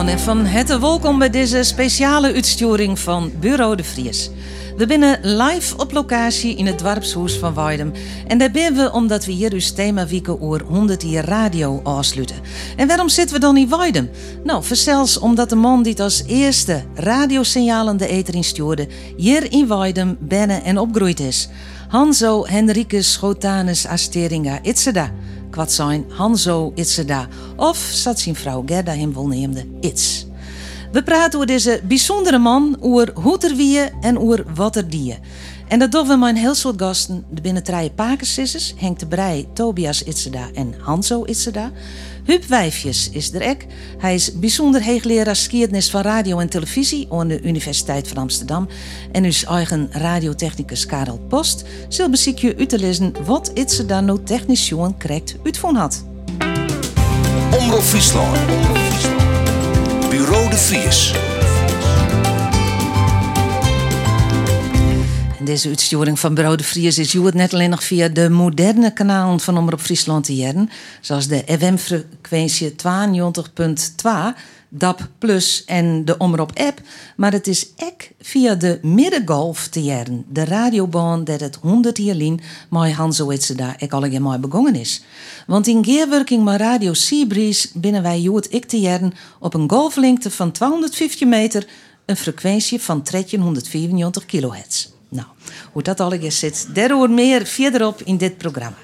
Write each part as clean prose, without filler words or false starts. Goedenavond en van harte welkom bij deze speciale uitsturing van Bureau de Vries. We binnen live op locatie in het Dwarpshuis van Weidum. En daar ben we omdat we hier ons themawieken oer 100 jaar radio afsluiten. En waarom zitten we dan in Weidum? Nou, verzels omdat de man die het als eerste radiosignalen de eter instuurde, hier in Weidum binnen en opgroeid is. Hanso Henricus Schotanus à Steringa Idzerda. Kwad zijn Hanso Idzerda. Of zat zijn vrouw Gerda hem welneemde Itz. We praten over deze bijzondere man, over hoe er wie en over wat er die. En dat doen we met een heel soort gasten. De binnentraaien Pakersissers, Henk de Brey, Tobias Idzerda en Hanso Idzerda. Huub Wijfjes is er ek. Hij is bijzonder heegleraar skiertnis van radio en televisie aan de Universiteit van Amsterdam. En uw eigen radiotechnicus Karel Post zal beziekje u te lezen wat Idzerda nou technisch jongen krijgt uitvoen had. Omroep Friesland. Bureau de Vries. Deze uitsturing van Bureau de Vries is juist net alleen nog via de moderne kanalen van Omroep Friesland te jaren, zoals de FM-frequentie 92.2, DAB Plus en de Omroep-app, maar het is ek via de Middengolf te jaren, de radiobaan dat het 100 jaar lien met Hanso Idzerda ek al een mooi begonnen is. Want in geerwerking met Radio Seabreeze binnen wij juist ek te jaren op een golflengte van 250 meter een frequentie van 1394 kHz. Nou, hoe dat allemaal zit, daarover meer verderop in dit programma.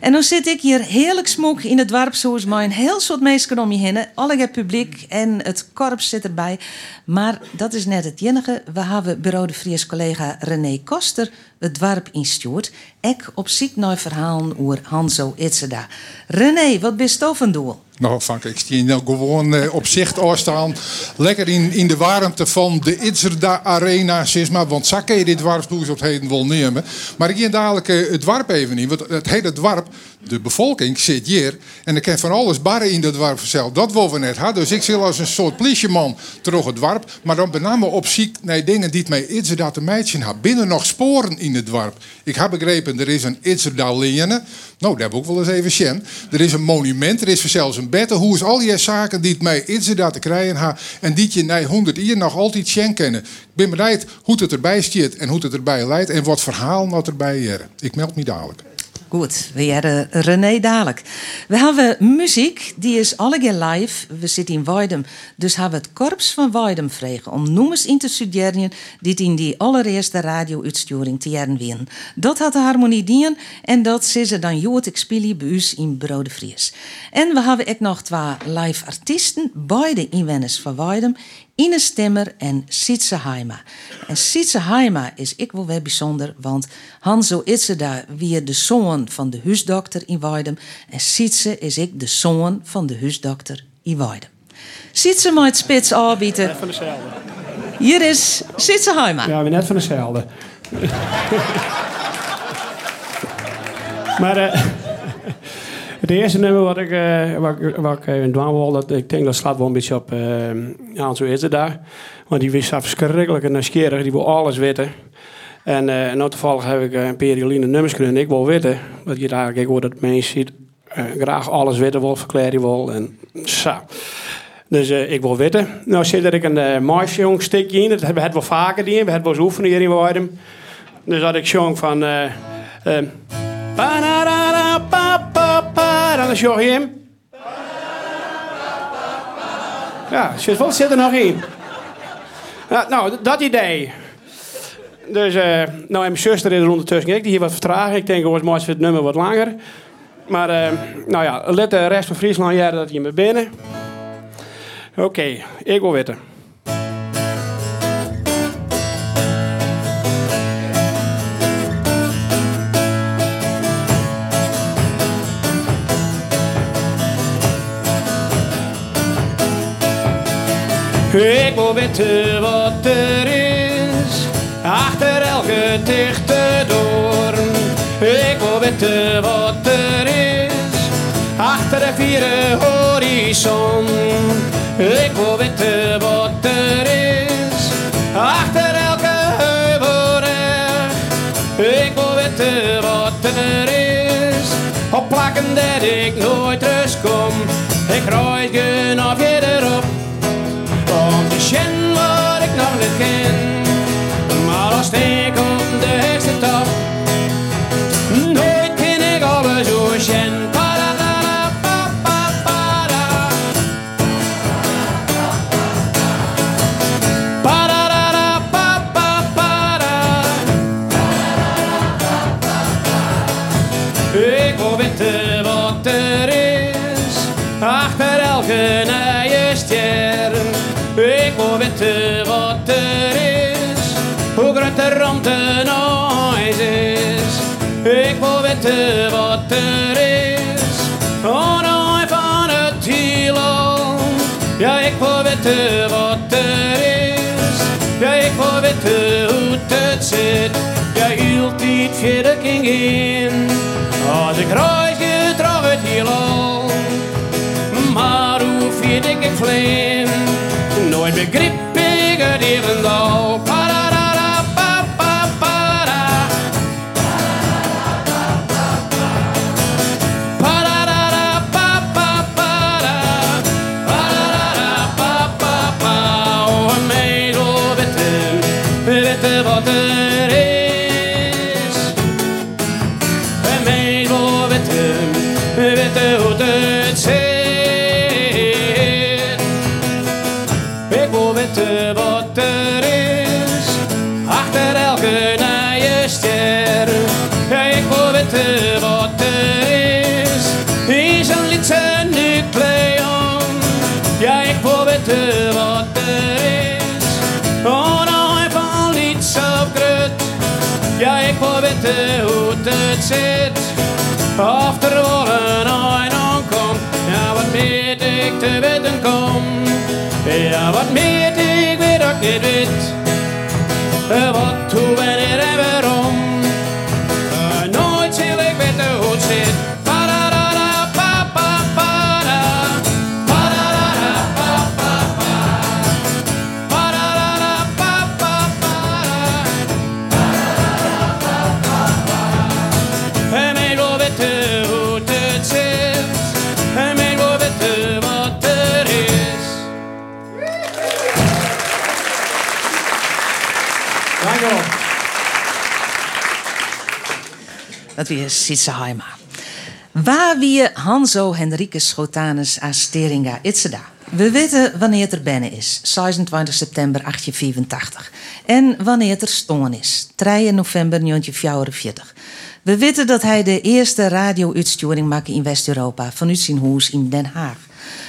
En nu zit ik hier heerlijk smok in het Dwarpshuis met een heel soort mensen om je heen. Alle publiek en het korps zit erbij. Maar dat is net het enige. We hebben Bureau de Vries collega René Koster het dwarp instuurd. Ek op ziek naar verhalen over Hanso Idzerda. René, wat bist je van doel? Nou, Frank, ik zie nou gewoon op zicht afstaan. Lekker in de warmte van de Idzerda Arena, zeg maar. Want zak je dit dwarpsdoes op het heden wel nemen. Maar ik ging dadelijk het dwarp even in. Want het hele dwarp, de bevolking, zit hier. En er kan van alles barren in dat dwarp zelf. Dat willen we net. Ha? Dus ik zit als een soort politieman terug het dwarp. Maar dan ben ik op ziek naar dingen die het mij Idzerda te meidje had. Binnen nog sporen in het dwarp. Ik heb begrepen, er is een Idzerda-lene. Nou, daar heb ik ook wel eens even zien. Er is een monument, er is zelfs een bed. Hoe is al die zaken die het mij Idzerda te krijgen ha, en die je na 100 jaar nog altijd zien kennen. Ik ben benieuwd hoe het erbij zit en hoe het erbij leidt en wat verhaal dat erbij is. Ik meld me dadelijk. Goed, we hebben René dadelijk. We hebben muziek, die is allemaal live. We zitten in Weidum, dus hebben we het korps van Weidum vregen om noemers in te studeren die in die allereerste radio-uitsturing te jaren winnen. Dat had de harmonie dien en dat zit ze dan Jood Expili bij ons in Bureau de Vries. En we hebben ook nog twee live artiesten, beide inwenners van Weidum, Inez Stemmer en Sytze Haima. En Sytze Haima is ik wel weer bijzonder, want Hanso Idzerda wie de zoon van de huisdokter in Weidum en Sytze is ik de zoon van de huisdokter in Weidum. Sytze maakt spits aanbieden. Net van dezelfde. Hier is Sytze Haima. Ja, we net van dezelfde. Maar het eerste nummer wat ik in dwang wil, dat ik denk dat slaat wel een beetje op Hanso Idzerda. Want die wist verschrikkelijk en nieuwsgierig, die wil alles weten. En nou toevallig heb ik een perioline nummers kunnen. Ik wil weten, want je daar kijk hoor dat mensen ziet graag alles weten wil, verklaren wil en zo. Dus ik wil weten. Nou zit er een maisjongstikje in, dat hebben we wel vaker die, we hebben wel eens oefenen hier in Weidum. Dus had ik zong van dan is Jorge hem. Ja, wat zit er nog in? Nou, dat idee. Dus, nou, en mijn zuster is er ondertussen. Ik die hier wat vertragen. Ik denk, oh, het is het nummer wat langer. Maar, nou ja, let de rest van Friesland jaren dat je me binnen. Oké, ik wil weten. Ik wil weten wat er is, achter elke dichte doorn. Ik wil weten wat er is, achter de vierde horizon. Ik wil weten wat er is, achter elke heuvelrug. Ik wil weten wat er is, op plakken dat ik nooit rust kom. Ik ruik je naar verderop. bekend. Maar als ik op de eerste top, nooit ken ik alles zo schen. Wat er is, hoe groot de ruimte nooit is. Ik wil weten wat er is, oh nooit van het heelal. Ja, ik wil weten wat er is. Ja, ik wil weten hoe het zit. Ja, hield niet voor de king in. Als ik reis, je draag het heelal. Maar hoe vind ik het vleem? Nooit begrip. Even though, pa da da da pa pa pa da, pa da da da pa pa pa da, pa da da da pa pa pa. Oh, mij wil weten, weten wat er is. Mij wil weten, weten hoe het zit. Ik wil weten wat. Wat er is een liedse nucleon. Ja, ik wil weten wat er is. Oh, nou heb al iets op grut. Ja, ik wil weten hoe het zit. Of er wel een eind komt. Ja, wat meer ik te weten kom. Ja, wat meer ik weet ook niet weet. Wat, hoe, wanneer en waarom. Dat was Sytze Haima. Waar wie Hanso Henricus Schotanus à Steringa Idzerda. We weten wanneer het er binnen is, 26 september 1884. En wanneer het er stoorn is, 3 november 1944. We weten dat hij de eerste radio-uitsturing maakte in West-Europa, vanuit zijn huis in Den Haag.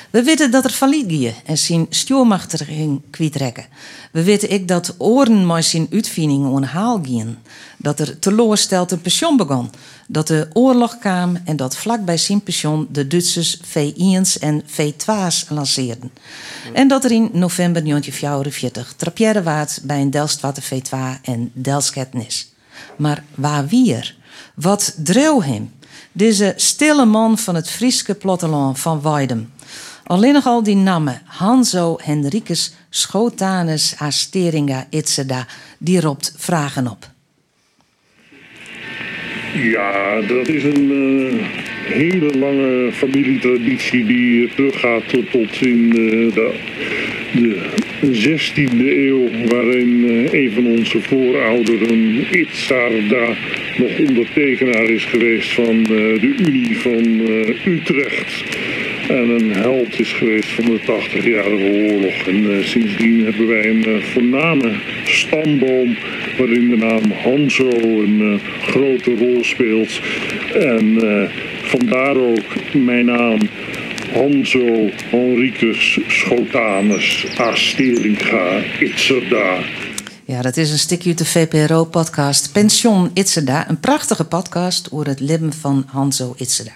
We weten dat er valide en zijn stuurmachter ging kwijtrekken. We weten ook dat oren met zijn uitvindingen onhaal gingen. Dat er teleurgesteld een pensioen begon. Dat de oorlog kwam en dat vlak bij zijn pensioen de Duitsers V1's en V2's lanceerden. En dat er in november 1944 trappieren waard bij een Delftwater V2 en Delfskettnis. Maar waar wier? Wat drew hem? Deze stille man van het Friese platteland van Weidum. Alleen nog al die namen, Hanso Henricus Schotanus à Steringa Idzerda, die roept vragen op. Ja, dat is een hele lange familietraditie die teruggaat tot in de 16e eeuw, waarin een van onze voorouderen, Idzerda, nog ondertekenaar is geweest van de Unie van Utrecht. En een held is geweest van de 80-jarige oorlog. En sindsdien hebben wij een voorname stamboom waarin de naam Hanso een grote rol speelt. En vandaar ook mijn naam Hanso Henricus Schotanus à Steringa Idzerda. Ja, dat is een stukje uit de VPRO-podcast Pension Idzerda. Een prachtige podcast over het leven van Hanso Idzerda.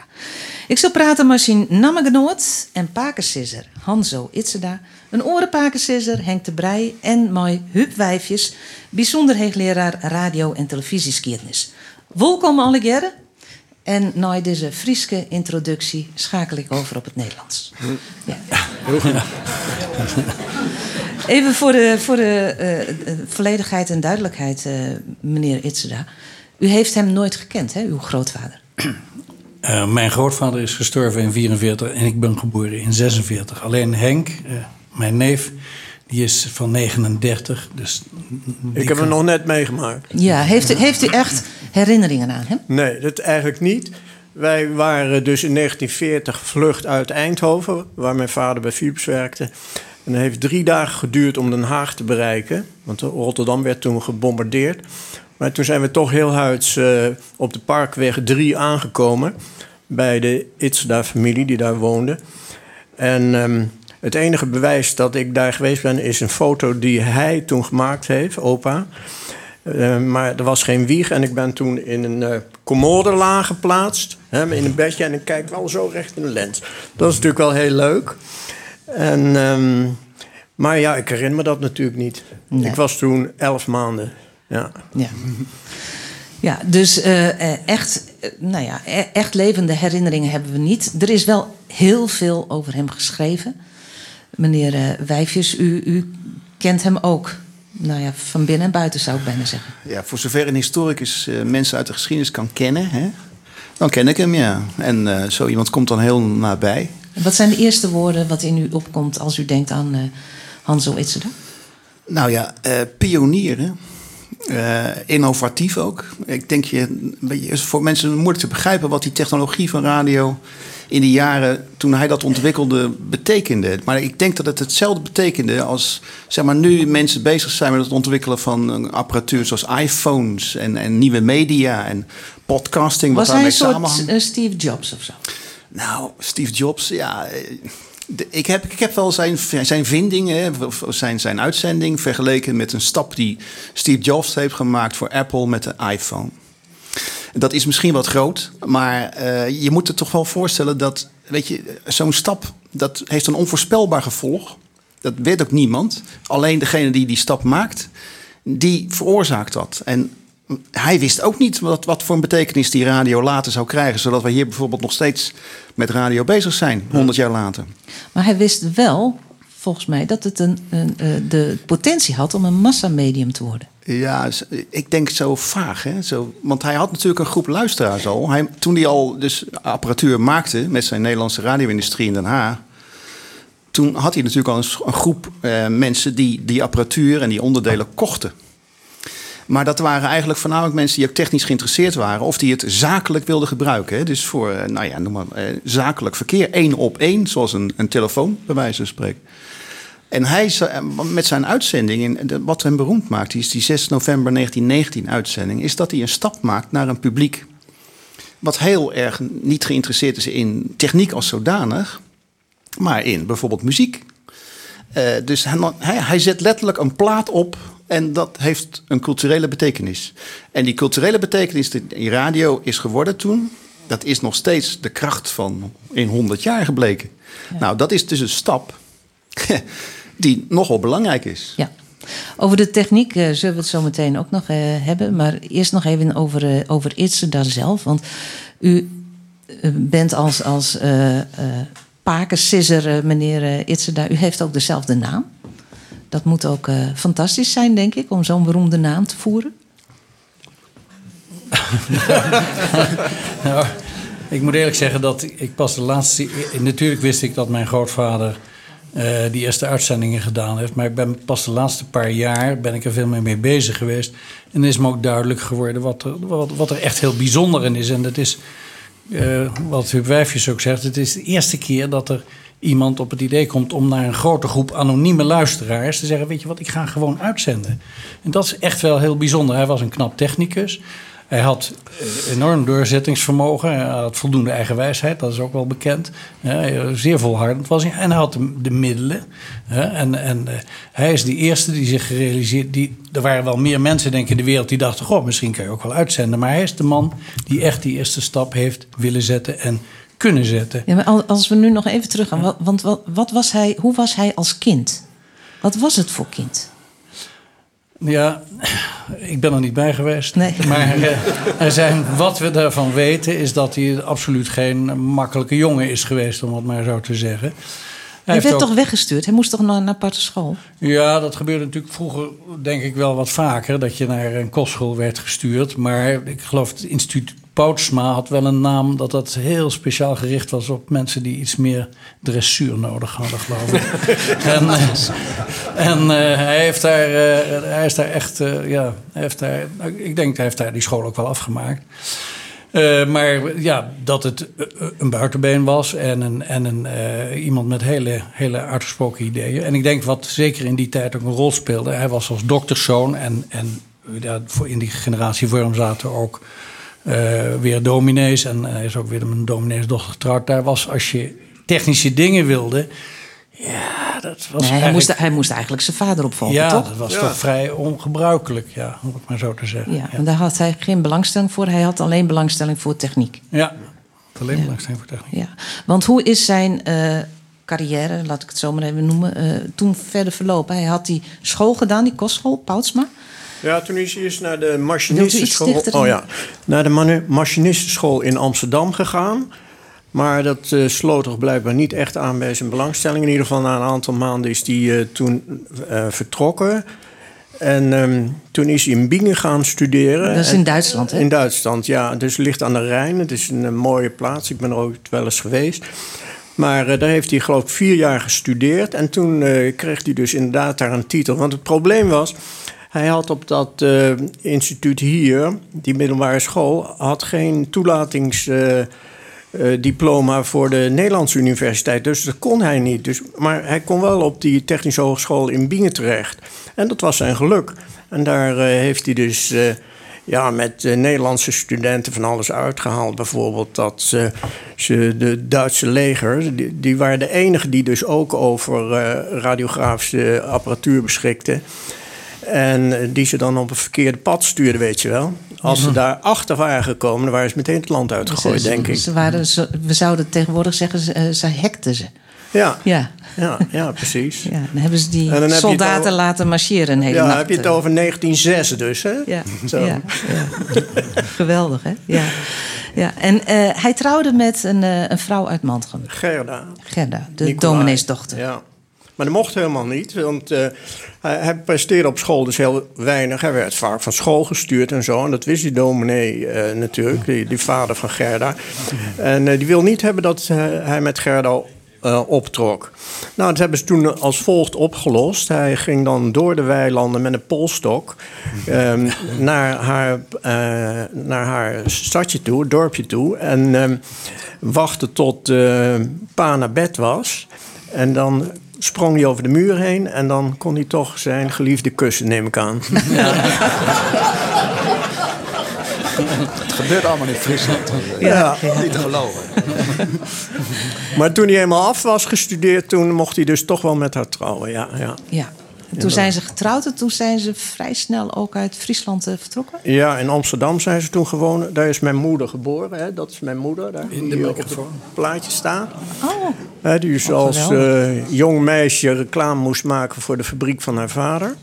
Ik zal praten met zijn nammegenoot en pakensisser Hanso Idzerda, een orenpakensisser Henk de Brey en mij Huub Wijfjes, bijzonder hoogleraar radio- en televisiegeschiedenis. Welkom allegere. En na deze Friese introductie schakel ik over op het Nederlands. Ja. Heel goed. Even voor de volledigheid en duidelijkheid, meneer Idzerda. U heeft hem nooit gekend, hè, uw grootvader? Mijn grootvader is gestorven in 1944 en ik ben geboren in 1946. Alleen Henk, mijn neef, Die is van 39, dus... Ik heb hem nog net meegemaakt. Ja, heeft u echt herinneringen aan hem? Nee, dat eigenlijk niet. Wij waren dus in 1940 vlucht uit Eindhoven, waar mijn vader bij Philips werkte. En het heeft 3 dagen geduurd om Den Haag te bereiken. Want Rotterdam werd toen gebombardeerd. Maar toen zijn we toch heel huids op de Parkweg 3 aangekomen. Bij de Idzerda-familie die daar woonde. En... het enige bewijs dat ik daar geweest ben is een foto die hij toen gemaakt heeft, opa. Maar er was geen wieg en ik ben toen in een commodelaar geplaatst. In een bedje en ik kijk wel zo recht in de lens. Dat is natuurlijk wel heel leuk. En, maar ja, ik herinner me dat natuurlijk niet. Nee. Ik was toen 11 maanden. Ja. Ja, dus echt levende herinneringen hebben we niet. Er is wel heel veel over hem geschreven. Meneer Wijfjes, u kent hem ook. Nou ja, van binnen en buiten zou ik bijna zeggen. Ja, voor zover een historicus mensen uit de geschiedenis kan kennen, hè, dan ken ik hem, ja. En zo iemand komt dan heel nabij. En wat zijn de eerste woorden wat in u opkomt als u denkt aan Hanso Idzerda? Nou ja, pionier, hè. Innovatief ook. Ik denk is voor mensen moeilijk te begrijpen wat die technologie van radio in de jaren toen hij dat ontwikkelde betekende. Maar ik denk dat het hetzelfde betekende als zeg maar, nu mensen bezig zijn met het ontwikkelen van apparatuur zoals iPhones en nieuwe media en podcasting. Was wat hij een soort Steve Jobs of zo? Nou, Steve Jobs, ja... Ik heb wel zijn vindingen, of zijn uitzending vergeleken met een stap die Steve Jobs heeft gemaakt voor Apple met de iPhone. Dat is misschien wat groot, maar je moet er toch wel voorstellen dat, weet je, zo'n stap, dat heeft een onvoorspelbaar gevolg. Dat weet ook niemand. Alleen degene die die stap maakt, die veroorzaakt dat. En hij wist ook niet wat voor een betekenis die radio later zou krijgen. Zodat we hier bijvoorbeeld nog steeds met radio bezig zijn, 100 jaar later. Maar hij wist wel, volgens mij, dat het de potentie had om een massamedium te worden. Ja, ik denk zo vaag. Hè? Want hij had natuurlijk een groep luisteraars al. Toen hij al dus apparatuur maakte met zijn Nederlandse radio-industrie in Den Haag. Toen had hij natuurlijk al een groep mensen die die apparatuur en die onderdelen kochten. Maar dat waren eigenlijk voornamelijk mensen die ook technisch geïnteresseerd waren. Of die het zakelijk wilden gebruiken. Hè? Dus voor, noem maar, zakelijk verkeer. 1 op 1, zoals een telefoon, bij wijze van spreken. En hij, met zijn uitzending, wat hem beroemd maakt, is die 6 november 1919 uitzending, is dat hij een stap maakt naar een publiek wat heel erg niet geïnteresseerd is in techniek als zodanig, maar in bijvoorbeeld muziek. Dus hij zet letterlijk een plaat op. En dat heeft een culturele betekenis. En die culturele betekenis die radio is geworden toen, dat is nog steeds de kracht van in 100 jaar gebleken. Ja. Nou, dat is dus een stap die nogal belangrijk is. Ja. Over de techniek zullen we het zo meteen ook nog hebben. Maar eerst nog even over Idzerda zelf. Want u bent als pakersisser, meneer Idzerda. U heeft ook dezelfde naam. Dat moet ook fantastisch zijn, denk ik, om zo'n beroemde naam te voeren. Nou, ik moet eerlijk zeggen dat ik pas de laatste... Natuurlijk wist ik dat mijn grootvader die eerste uitzendingen gedaan heeft. Maar ik ben pas de laatste paar jaar ben ik er veel meer mee bezig geweest. En is me ook duidelijk geworden wat er echt heel bijzonder in is. En dat is, wat Huub Wijfjes ook zegt, het is de eerste keer dat er iemand op het idee komt om naar een grote groep anonieme luisteraars te zeggen, weet je wat, ik ga gewoon uitzenden. En dat is echt wel heel bijzonder. Hij was een knap technicus. Hij had enorm doorzettingsvermogen. Hij had voldoende eigenwijsheid, dat is ook wel bekend. Ja, zeer volhardend was hij. En hij had de middelen. Ja, en hij is de eerste die zich gerealiseerd... Er waren wel meer mensen, denk ik, in de wereld die dachten, goh, misschien kan je ook wel uitzenden. Maar hij is de man die echt die eerste stap heeft willen zetten en kunnen zetten. Ja, maar als we nu nog even teruggaan, want hoe was hij als kind? Wat was het voor kind? Ja, ik ben er niet bij geweest. Nee. Maar wat we daarvan weten is dat hij absoluut geen makkelijke jongen is geweest, om het maar zo te zeggen. Hij werd toch weggestuurd? Hij moest toch naar een aparte school? Ja, dat gebeurde natuurlijk vroeger, denk ik, wel wat vaker, dat je naar een kostschool werd gestuurd. Maar ik geloof het instituut Poutsma had wel een naam dat heel speciaal gericht was op mensen die iets meer dressuur nodig hadden, geloof ik. Hij heeft daar die school ook wel afgemaakt. Dat het een buitenbeen was en iemand met hele uitgesproken ideeën. En ik denk wat zeker in die tijd ook een rol speelde. Hij was als dokterszoon en in die generatie voor hem zaten ook weer dominees. En hij is ook weer een domineesdochter getrouwd. Daar was, als je technische dingen wilde... Ja, dat was hij moest eigenlijk zijn vader opvolgen, ja, toch? Ja, dat was toch vrij ongebruikelijk, ja, om het maar zo te zeggen. Ja, en daar had hij geen belangstelling voor. Hij had alleen belangstelling voor techniek. Ja, alleen belangstelling voor techniek. Ja. Want hoe is zijn carrière, laat ik het zo maar even noemen, toen verder verlopen? Hij had die school gedaan, die kostschool, Poutsma. Ja, toen is hij eerst naar de machinistenschool... machinistenschool in Amsterdam gegaan. Maar dat sloot toch blijkbaar niet echt aan bij zijn belangstelling. In ieder geval na een aantal maanden is hij toen vertrokken. En toen is hij in Bingen gaan studeren. Dat is in Duitsland, hè? In Duitsland, ja. Dus het ligt aan de Rijn. Het is een mooie plaats. Ik ben er ook wel eens geweest. Maar daar heeft hij geloof ik 4 jaar gestudeerd. En toen kreeg hij dus inderdaad daar een titel. Want het probleem was... Hij had op dat instituut hier, die middelbare school... had geen toelatings... diploma voor de Nederlandse universiteit. Dus dat kon hij niet. Maar hij kon wel op die Technische Hogeschool in Bingen terecht. En dat was zijn geluk. En daar heeft hij dus met Nederlandse studenten van alles uitgehaald. Bijvoorbeeld dat de Duitse leger... Die waren de enigen die dus ook over radiografische apparatuur beschikten. En die ze dan op het verkeerde pad stuurden, weet je wel. Als ze daar achter waren gekomen, dan waren ze meteen het land uitgegooid, denk ik. We zouden tegenwoordig zeggen, ze hackten ze. Ja, precies. Ja, dan hebben ze die soldaten laten marcheren een hele nacht. Ja, heb je het over 1906 dus, hè? Ja, zo. Ja. Geweldig, hè? Ja. Ja. En hij trouwde met een vrouw uit Mantrum. Gerda, de domineesdochter. Ja. Maar dat mocht helemaal niet, want hij presteerde op school dus heel weinig. Hij werd vaak van school gestuurd en zo. En dat wist die dominee natuurlijk, die vader van Gerda. En die wil niet hebben dat hij met Gerda optrok. Nou, dat hebben ze toen als volgt opgelost. Hij ging dan door de weilanden met een polsstok naar haar stadje toe, het dorpje toe. En wachtte tot pa naar bed was. En dan... sprong hij over de muur heen en dan kon hij toch zijn geliefde kussen, neem ik aan. Ja. Het gebeurt allemaal in Friesland. Ja. Niet te geloven. Maar toen hij helemaal af was gestudeerd, toen mocht hij dus toch wel met haar trouwen. Ja. Toen zijn ze getrouwd en toen zijn ze vrij snel ook uit Friesland vertrokken? Ja, in Amsterdam zijn ze toen gewoond. Daar is mijn moeder geboren, hè. Dat is mijn moeder, daar in die op het plaatje staat. Oh. Die dus als jong meisje reclame moest maken voor de fabriek van haar vader.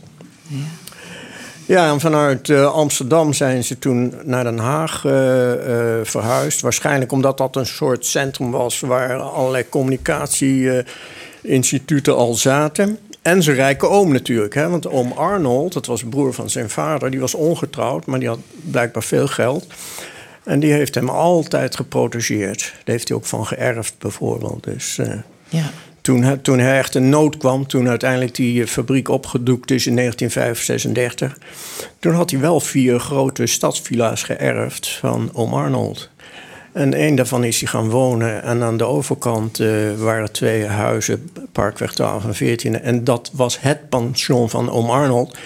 Ja, en vanuit Amsterdam zijn ze toen naar Den Haag verhuisd. Waarschijnlijk omdat dat een soort centrum was waar allerlei communicatieinstituten al zaten... En zijn rijke oom natuurlijk. Hè? Want oom Arnold, dat was broer van zijn vader... die was ongetrouwd, maar die had blijkbaar veel geld. En die heeft hem altijd geprotegeerd. Daar heeft hij ook van geërfd bijvoorbeeld. Dus, toen hij echt in nood kwam... toen uiteindelijk die fabriek opgedoekt is in 1935... toen had hij wel 4 grote stadsvilla's geërfd van oom Arnold... En een daarvan is hij gaan wonen. En aan de overkant waren 2 huizen, Parkweg 12 en 14. En dat was het pension van oom Arnold.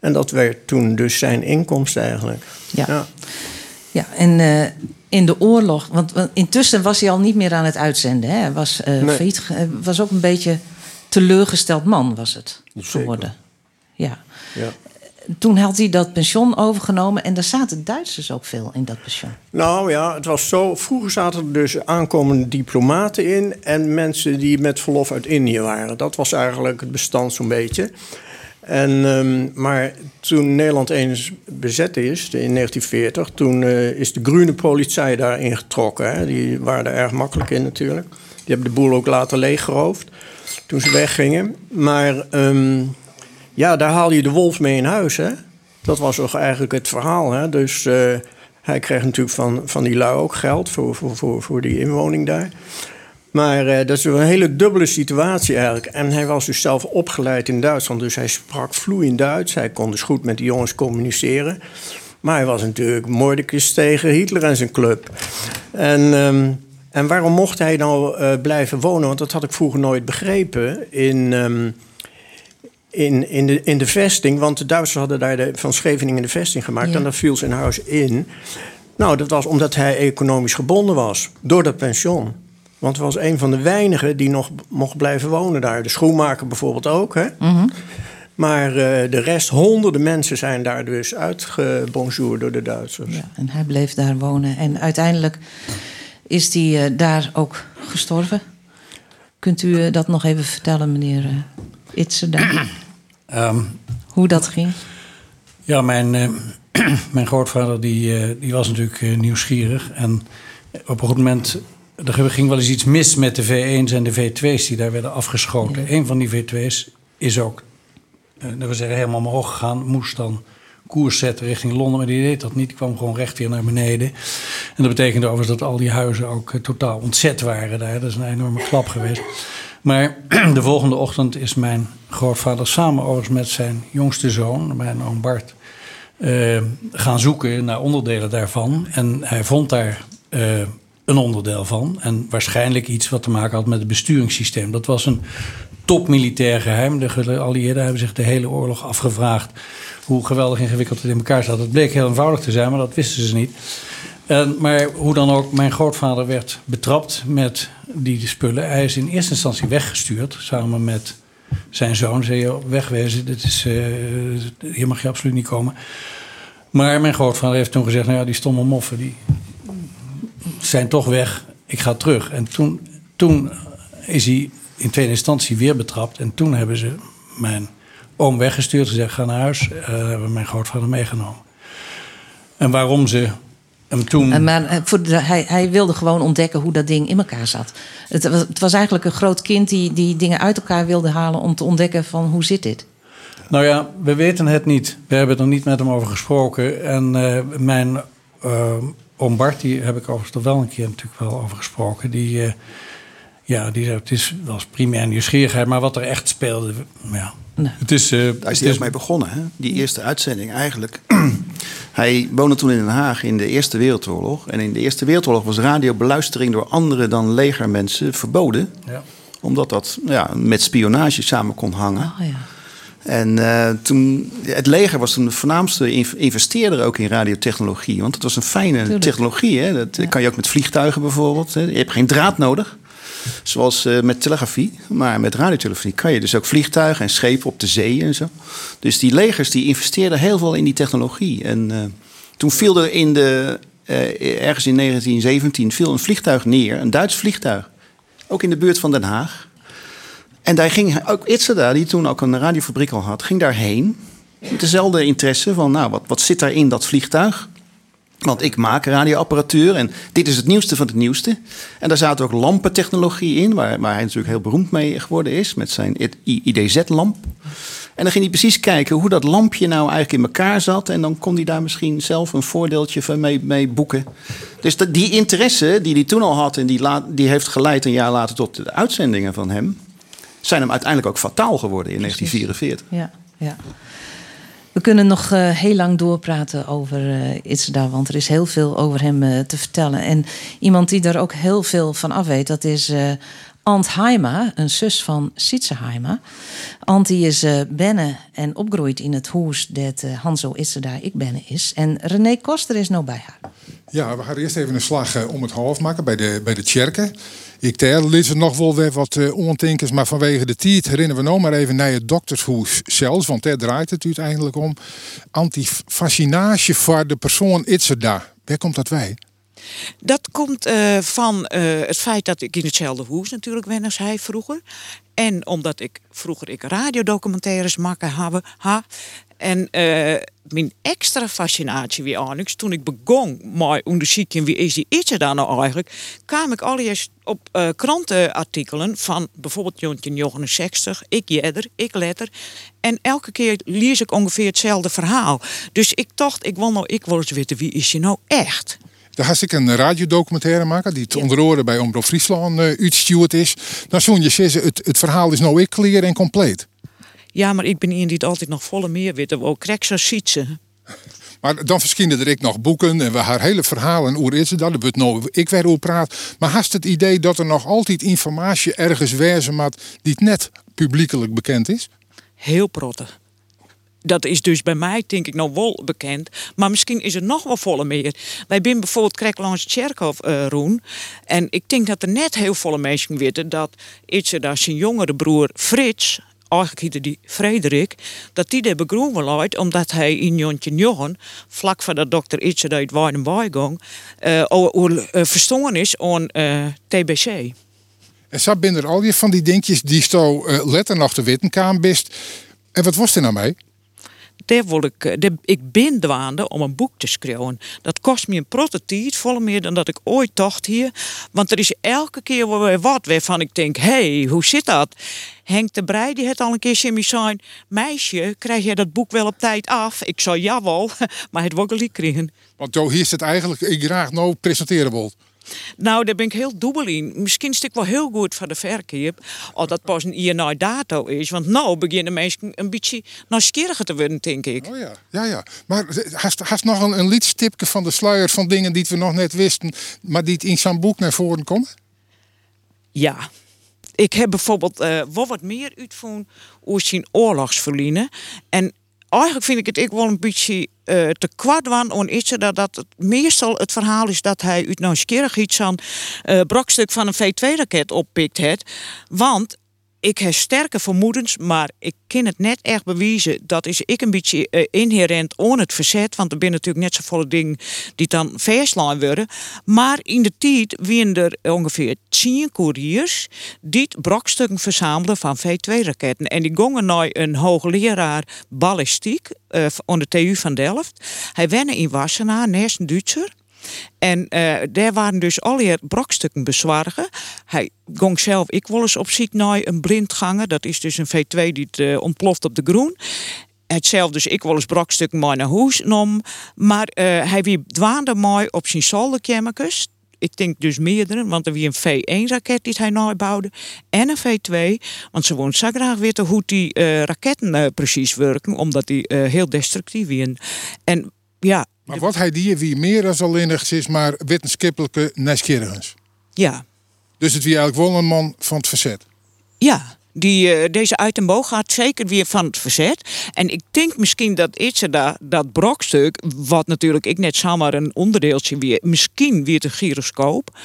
En dat werd toen dus zijn inkomsten eigenlijk. Ja en in de oorlog... Want intussen was hij al niet meer aan het uitzenden. Hè? Hij was failliet. Was ook een beetje teleurgesteld man, was het geworden. Ja. Toen had hij dat pension overgenomen en daar zaten Duitsers ook veel in dat pension. Nou ja, het was zo. Vroeger zaten er dus aankomende diplomaten in... en mensen die met verlof uit Indië waren. Dat was eigenlijk het bestand zo'n beetje. En, maar toen Nederland eens bezet is, in 1940... toen is de Groene Politie daarin getrokken. Hè. Die waren er erg makkelijk in natuurlijk. Die hebben de boel ook later leeggeroofd toen ze weggingen. Maar... daar haal je de wolf mee in huis, hè? Dat was toch eigenlijk het verhaal, hè? Dus Hij kreeg natuurlijk van die lui ook geld voor die inwoning daar. Maar dat is een hele dubbele situatie eigenlijk. En hij was dus zelf opgeleid in Duitsland. Dus hij sprak vloeiend Duits. Hij kon dus goed met die jongens communiceren. Maar hij was natuurlijk moordicus tegen Hitler en zijn club. En waarom mocht hij nou blijven wonen? Want dat had ik vroeger nooit begrepen in de vesting. Want de Duitsers hadden daar van Scheveningen de vesting gemaakt. Ja. En dat viel zijn huis in. Nou, dat was omdat hij economisch gebonden was door dat pensioen. Want hij was een van de weinigen die nog mocht blijven wonen daar. De schoenmaker bijvoorbeeld ook, hè? Mm-hmm. Maar de rest, honderden mensen zijn daar dus uitgebonjourd door de Duitsers. Ja, en hij bleef daar wonen. En uiteindelijk is hij daar ook gestorven. Kunt u dat nog even vertellen, meneer Idzerda? Hoe dat ging? Ja, mijn grootvader die was natuurlijk nieuwsgierig. En op een goed moment... Er ging wel eens iets mis met de V1's en de V2's die daar werden afgeschoten. Ja. Een van die V2's is ook, dat we zeggen, helemaal omhoog gegaan. Moest dan koers zetten richting Londen, maar die deed dat niet. Die kwam gewoon recht weer naar beneden. En dat betekende overigens dat al die huizen ook totaal ontzet waren daar. Dat is een enorme klap geweest. Maar de volgende ochtend is mijn grootvader samen overigens met zijn jongste zoon, mijn oom Bart, gaan zoeken naar onderdelen daarvan. En hij vond daar... een onderdeel van. En waarschijnlijk iets wat te maken had met het besturingssysteem. Dat was een topmilitair geheim. De geallieerden hebben zich de hele oorlog afgevraagd hoe geweldig ingewikkeld het in elkaar zat. Het bleek heel eenvoudig te zijn, maar dat wisten ze niet. Maar hoe dan ook, mijn grootvader werd betrapt met die spullen. Hij is in eerste instantie weggestuurd, samen met zijn zoon. Zei je, wegwezen, dit is, hier mag je absoluut niet komen. Maar mijn grootvader heeft toen gezegd, nou ja, die stomme moffen, die zijn toch weg, ik ga terug. En toen is hij in tweede instantie weer betrapt. En toen hebben ze mijn oom weggestuurd, gezegd, ga naar huis. Hebben mijn grootvader meegenomen. En waarom ze hem toen... Maar hij wilde gewoon ontdekken hoe dat ding in elkaar zat. Het was eigenlijk een groot kind die dingen uit elkaar wilde halen... om te ontdekken van hoe zit dit? Nou ja, we weten het niet. We hebben er niet met hem over gesproken. En mijn... Oom Bart, die heb ik overigens er wel een keer natuurlijk wel over gesproken. Die zei, het is wel primair nieuwsgierigheid, maar wat er echt speelde... Ja. Nee. Daar is hij eerst mee begonnen, hè? Die eerste uitzending eigenlijk. Hij woonde toen in Den Haag in de Eerste Wereldoorlog. En in de Eerste Wereldoorlog was radiobeluistering door anderen dan legermensen verboden. Ja. Omdat dat met spionage samen kon hangen. Oh, ja. En toen, het leger was toen de voornaamste investeerder ook in radiotechnologie. Want het was een fijne technologie. Hè? Dat kan je ook met vliegtuigen bijvoorbeeld. Hè? Je hebt geen draad nodig, zoals met telegrafie. Maar met radiotelefonie kan je dus ook vliegtuigen en schepen op de zee en zo. Dus die legers die investeerden heel veel in die technologie. En toen viel er ergens in 1917 viel een vliegtuig neer. Een Duits vliegtuig. Ook in de buurt van Den Haag. En daar ging ook Idzerda, die toen ook een radiofabriek al had... ging daarheen met dezelfde interesse van... wat zit daar in dat vliegtuig? Want ik maak radioapparatuur en dit is het nieuwste van het nieuwste. En daar zaten ook lampentechnologie in... waar hij natuurlijk heel beroemd mee geworden is... met zijn IDZ-lamp. En dan ging hij precies kijken hoe dat lampje nou eigenlijk in elkaar zat... en dan kon hij daar misschien zelf een voordeeltje van mee boeken. Dus die interesse die hij toen al had... en die heeft geleid een jaar later tot de uitzendingen van hem... zijn hem uiteindelijk ook fataal geworden in 1944. Ja. We kunnen nog heel lang doorpraten over Idzerda... want er is heel veel over hem te vertellen. En iemand die daar ook heel veel van af weet... dat is Ant Haima, een zus van Sytze Haima. Ant die is benne en opgroeit in het huis... dat Hanso Idzerda ik benne is. En René Koster is nou bij haar. Ja, we gaan eerst even een slag om het half maken bij de tjerken. Ik tel liet nog wel weer wat ontinkers, maar vanwege de tijd herinneren we nou maar even naar het doktershoes zelfs, want daar draait het uiteindelijk om. Antifascinatie voor de persoon Idzerda. Waar komt dat bij? Dat komt van het feit dat ik in hetzelfde hoes natuurlijk ben als hij vroeger. En omdat ik vroeger radiodocumentaires maken had. En mijn extra fascinatie weer aan, toen ik begon met onderzoeken wie is die Idzerda nou eigenlijk, kwam ik al eens op krantenartikelen van bijvoorbeeld 1969, ik letter. En elke keer lees ik ongeveer hetzelfde verhaal. Dus ik dacht, ik wil eens weten wie is je nou echt. Daar had ik een radiodocumentaire maken die het onder andere bij Omroep Friesland uitgestuurd is. Dan zul je zeggen, het verhaal is nou clear en compleet. Ja, maar ik ben iemand die het altijd nog volle meer weet. Wel krijg ik Sytze. Maar dan verschijnen er nog boeken en we haar hele verhalen. Hoe is het? Dat wordt nou ik weer over praat. Maar haast het idee dat er nog altijd informatie ergens wezen maat die het net publiekelijk bekend is? Heel prottig. Dat is dus bij mij, denk ik, nou wel bekend. Maar misschien is er nog wel volle meer. Wij zijn bijvoorbeeld krek langs het Tjerkhof roen. En ik denk dat er net heel volle mensen weten dat Idzerda zijn jongere broer Frits, eigenlijk heette die Frederik, dat die de begroen wel uit, omdat hij in Jontje Johan, vlak voor dat dokter Idzerda uit Weidum bijgong, verstongen is aan TBC. En zo ben er al je van die dingetjes die zo letter nog te witten kwam bist. En wat was er nou mee? Ik ben dwaande om een boek te schrijven. Dat kost me een prototijd, volle meer dan dat ik ooit dacht hier. Want er is elke keer weer wat waarvan ik denk, hé, hoe zit dat? Henk de Brey, die had al een keer Jimmy zijn, meisje, krijg jij dat boek wel op tijd af? Ik zei, jawel, maar het wordt gelijk krijgen. Want zo hier is het eigenlijk, ik graag nou presenteren wilt. Nou, daar ben ik heel dubbel in. Misschien is het wel heel goed voor de verkeer. Of dat pas een hier na dato is. Want nou beginnen mensen een beetje nieuwsgieriger te worden, denk ik. Oh ja, ja, ja. Maar haast nog een liedstipje van de sluier van dingen die we nog net wisten, maar die in zo'n boek naar voren komen? Ja. Ik heb bijvoorbeeld wel wat meer uitvoen over zijn oorlogsverliezen. En eigenlijk vind ik het wel een beetje te kwart aan Idzerda dat het meestal het verhaal is dat hij uit nieuwsgierig iets aan brokstuk van een V2-raket oppikt had. Want ik heb sterke vermoedens, maar ik kan het net echt bewijzen. Dat is ik een beetje inherent aan het verzet. Want er zijn natuurlijk net zoveel dingen die dan verslaan worden. Maar in de tijd waren er ongeveer 10 couriers die brokstukken verzamelden van V2-raketten. En die gingen naar een hoogleraar ballistiek aan de TU van Delft. Hij wende in Wassenaar, naast een Duitser. En daar waren dus alweer brokstukken bezwargen. Hij ging zelf, ik wil eens op ziek naar een blindganger. Dat is dus een V2 die het ontploft op de groen. Hetzelfde, dus ik wil eens brokstukken maar naar huis nam. Maar hij wie dwaande mooi op zijn zolderkamertjes. Ik denk dus meerdere, want er was een V1-raket die hij nabouwde en een V2. Want ze woont zo graag weten hoe die raketten precies werken, omdat die heel destructief zijn. En ja. Maar wat hij die wie meer dan alleenig is, maar wetenschappelijke nieuwsgierigens. Ja. Dus het wie eigenlijk wel een man van het verzet. Ja, deze uit en boog gaat zeker weer van het verzet. En ik denk misschien dat Idzerda dat brokstuk, wat natuurlijk ik net zomaar een onderdeeltje weer, misschien weer een gyroscoop.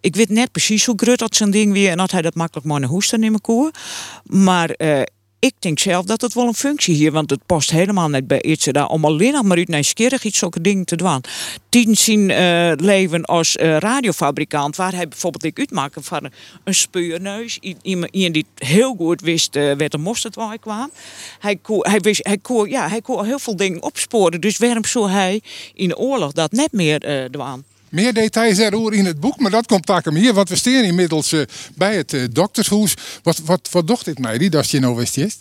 Ik weet net precies hoe groot dat zo'n ding weer en dat hij dat makkelijk maar naar hoesten in mijn koer. Maar ik denk zelf dat het wel een functie hier, want het past helemaal net bij Idzerda om alleen nog maar uit nieuwsgierig iets zulke dingen te doen. Tijdens zijn leven als radiofabrikant, waar hij bijvoorbeeld ik uitmaakte van een speurneus, iemand die heel goed wist waar de mosterd waar kwam. Hij kon al heel veel dingen opsporen, dus waarom zou hij in de oorlog dat net meer doen? Meer details erover in het boek, maar dat komt takken hier. Want we staan inmiddels bij het doktershoes. Wat docht dit mij, die dat je nou wist? Het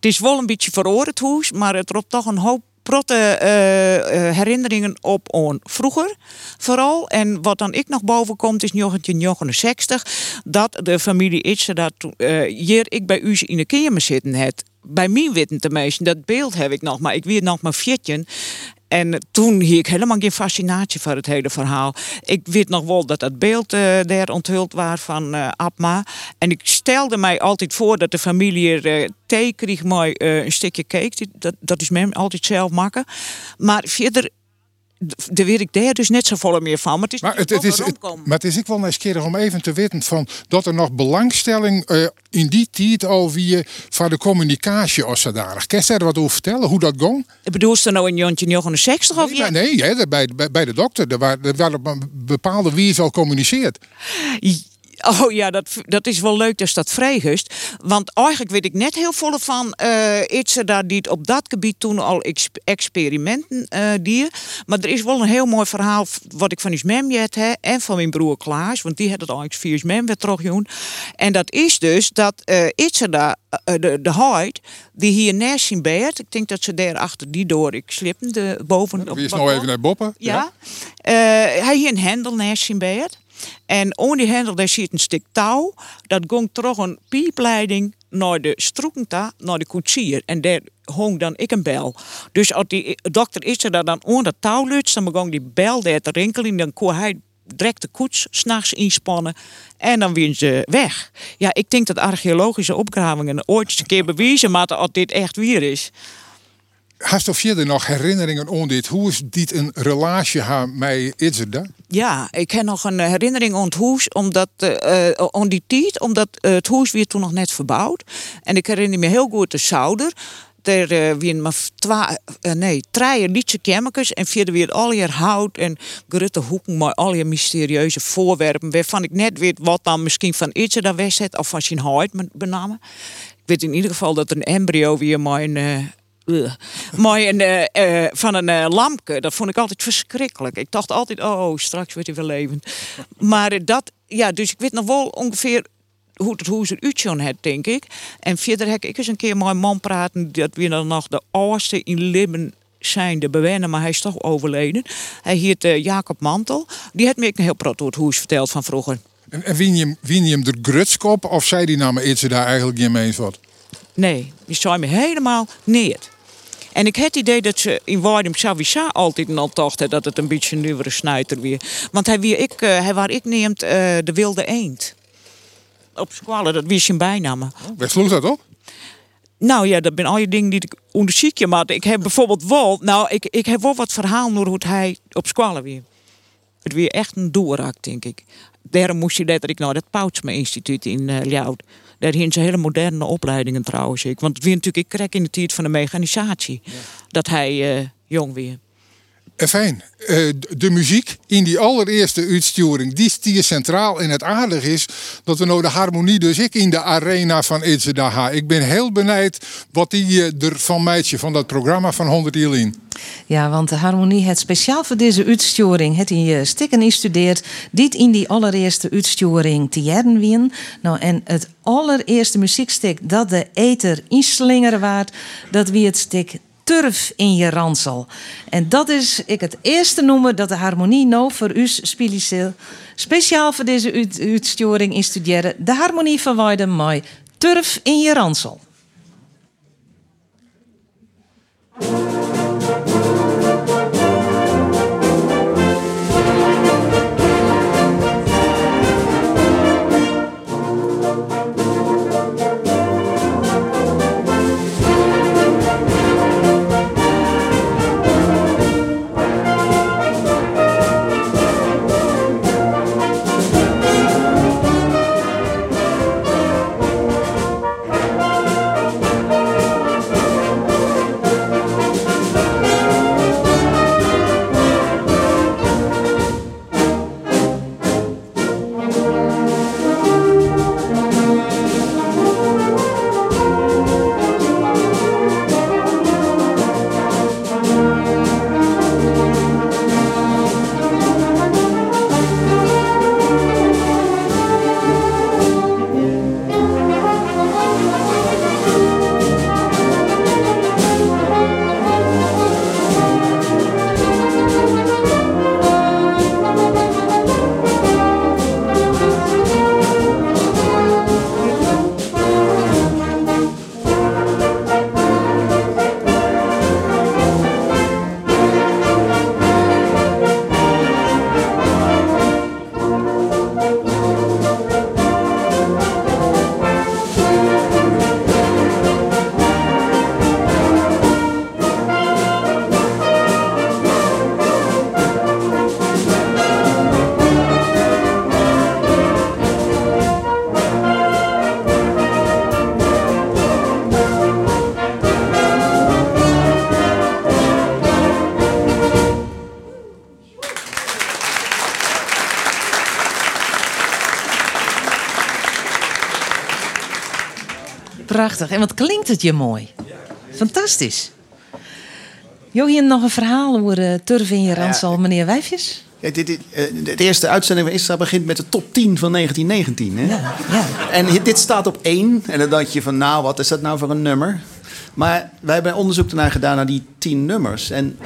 is wel een beetje veroordeeld het hoes, maar het roept toch een hoop protte herinneringen op aan vroeger. Vooral, en wat dan ik nog boven komt, is 1969. Dat de familie Idzerda hier ik bij u in de kamer zitten had. Bij mijn witten te meesten, dat beeld heb ik nog, maar ik weet nog maar 14. En toen had ik helemaal geen fascinatie voor het hele verhaal. Ik weet nog wel dat dat beeld daar onthuld was van Abma. En ik stelde mij altijd voor dat de familie thee kreeg mooi een stukje cake. Dat is men altijd zelf maken. Maar verder daar weet ik daar dus net zo vol meer van. Maar het is ik wel nieuwsgierig om even te weten van dat er nog belangstelling in die tijd alweer van de communicatie als zodanig. Kun je er wat over vertellen hoe dat ging? Bedoel je nou in 1969 of ja? Nee, hè, bij de dokter. Er waren op een bepaalde wijze al communiceerd. Oh ja, dat is wel leuk dat is dat vrijgust. Want eigenlijk weet ik net heel veel van Idzerda die op dat gebied toen al experimenten dier. Maar er is wel een heel mooi verhaal wat ik van ons mem jet hè en van mijn broer Klaas. Want die had het al eens vier mem weer teruggehoen. En dat is dus dat Idzerda de huid die hier naast zijn beert. Ik denk dat ze daar achter die door ik slippen de boven. Ja, wie is nou even naar Boppen? Ja. Hij hier een hendel naast zijn beert. En onder die hendel daar zit een stuk touw. Dat ging terug een piepleiding naar de stroekenta, naar de koetsier. En daar hong dan ik een bel. Dus als die dokter Idzerda dan onder dat touw lutst, dan begon die bel daar te rinkelen. Dan kon hij direct de koets s'nachts inspannen. En dan wien ze weg. Ja, ik denk dat archeologische opgravingen ooit eens een keer bewijzen moeten dat dit echt weer is. Hast of je er nog herinneringen aan dit? Hoe is dit een relatie haar mij Idzerda? Ja, ik heb nog een herinnering aan het huis, omdat aan die tijd, omdat het huis weer toen nog net verbouwd. En ik herinner me heel goed de Zouder. Er wien maar drie lietse kemmerkes en verder weer al je hout en grutte hoeken maar al je mysterieuze voorwerpen waarvan ik net weet wat dan misschien van Idzerda wegzet of van zijn huid met name. Ik weet in ieder geval dat een embryo weer mijn mooi van een lampje, dat vond ik altijd verschrikkelijk. Ik dacht altijd, oh, straks wordt hij wel levend. Maar dat, ja, dus ik weet nog wel ongeveer hoe ze het uitzien had, denk ik. En verder heb ik eens een keer met mijn man praten, dat we dan nog de oudste in Limmen zijn de bewennen, maar hij is toch overleden. Hij heet Jacob Mantel. Die had me ook een heel prat over het verteld van vroeger. En wien je hem de grutskop of zei die nou maar iets daar eigenlijk niet mee eens wat? Nee, die zei me helemaal niet. En ik had het idee dat ze in Weidum sowieso altijd al dachten dat het een beetje een nieuwere snijter weer. Want hij waar ik neemt de wilde eend. Op squallen, dat wist je bijnamen. Waar sloeg dat op? Nou ja, dat zijn al je dingen die ik onderzoek. Maar ik heb bijvoorbeeld wel, ik heb wel wat verhaal over hoe hij op squallen weer. Het weer echt een doorraak, denk ik. Daarom moest je letterlijk naar dat Poutsma instituut in Ljouwt. Daar hingen ze hele moderne opleidingen trouwens. Want het weer natuurlijk, ik kreeg in de tijd van de mechanisatie. Ja. Dat hij jong weer. Fijn, de muziek in die allereerste uitsturing, die stier centraal. En het aardig is dat we nou de harmonie dus ik in de arena van Idzerda hebben. Ik ben heel benijd wat die er van meidje van dat programma van 100 jaar in. Ja, want de harmonie het speciaal voor deze uitsturing het hij stikken instudeerd. Dit in die allereerste uitsturing te jaren wien. Nou, en het allereerste muziekstuk dat de eter inslingeren waard, dat wie het stuk Turf in je Ransel. En dat is ik het eerste noemen dat de harmonie nou voor u speciaal voor deze uitsturing instuderen. De harmonie van Weidum met Turf in je Ransel. prachtig. En wat klinkt het je mooi. Fantastisch. Johan, nog een verhaal over Turf in je Ransel, meneer Wijfjes? De eerste uitzending van Istra begint met de top 10 van 1919. Hè? Ja, ja. En dit staat op 1. En dan denk je van, nou, wat is dat nou voor een nummer? Maar wij hebben onderzoek daarna gedaan naar die 10 nummers. En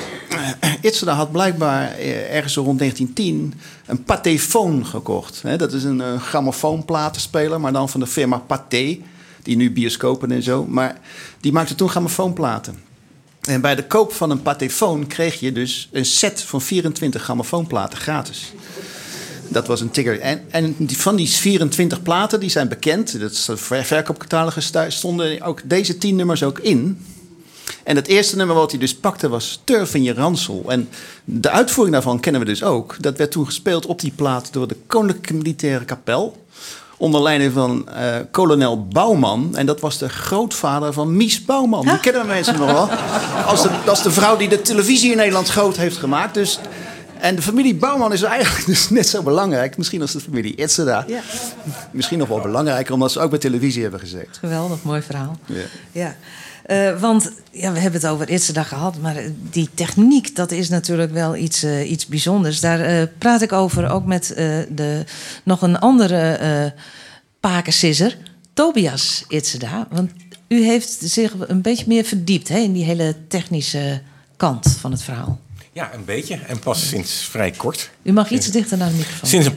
Idzerda had blijkbaar ergens rond 1910 een Patéfoon gekocht. Dat is een grammofoonplatenspeler, maar dan van de firma Paté. Die nu bioscopen en zo. Maar die maakte toen grammofoonplaten. En bij de koop van een Patéfoon kreeg je dus een set van 24 grammofoonplaten gratis. Dat was een ticker. En van die 24 platen, die zijn bekend. Dat is verkoopcatalogus, daar stonden ook deze 10 nummers ook in. En het eerste nummer wat hij dus pakte was Turf in je Ransel. En de uitvoering daarvan kennen we dus ook. Dat werd toen gespeeld op die plaat door de Koninklijke Militaire Kapel. Onder leiding van kolonel Bouwman. En dat was de grootvader van Mies Bouwman. Die kennen mensen nog wel. Als de vrouw die de televisie in Nederland groot heeft gemaakt. Dus, en de familie Bouwman is eigenlijk dus net zo belangrijk. Misschien als de familie Idzerda. Ja. Misschien nog wel belangrijker, omdat ze ook bij televisie hebben gezeten. Geweldig, mooi verhaal. Ja. Ja. Want ja, we hebben het over Idzerda gehad, maar die techniek, dat is natuurlijk wel iets bijzonders. Daar praat ik over ook met nog een andere pakensisser, Tobias Idzerda. Want u heeft zich een beetje meer verdiept in die hele technische kant van het verhaal. Ja, een beetje. En pas sinds vrij kort. U mag iets dichter naar de microfoon. Sinds een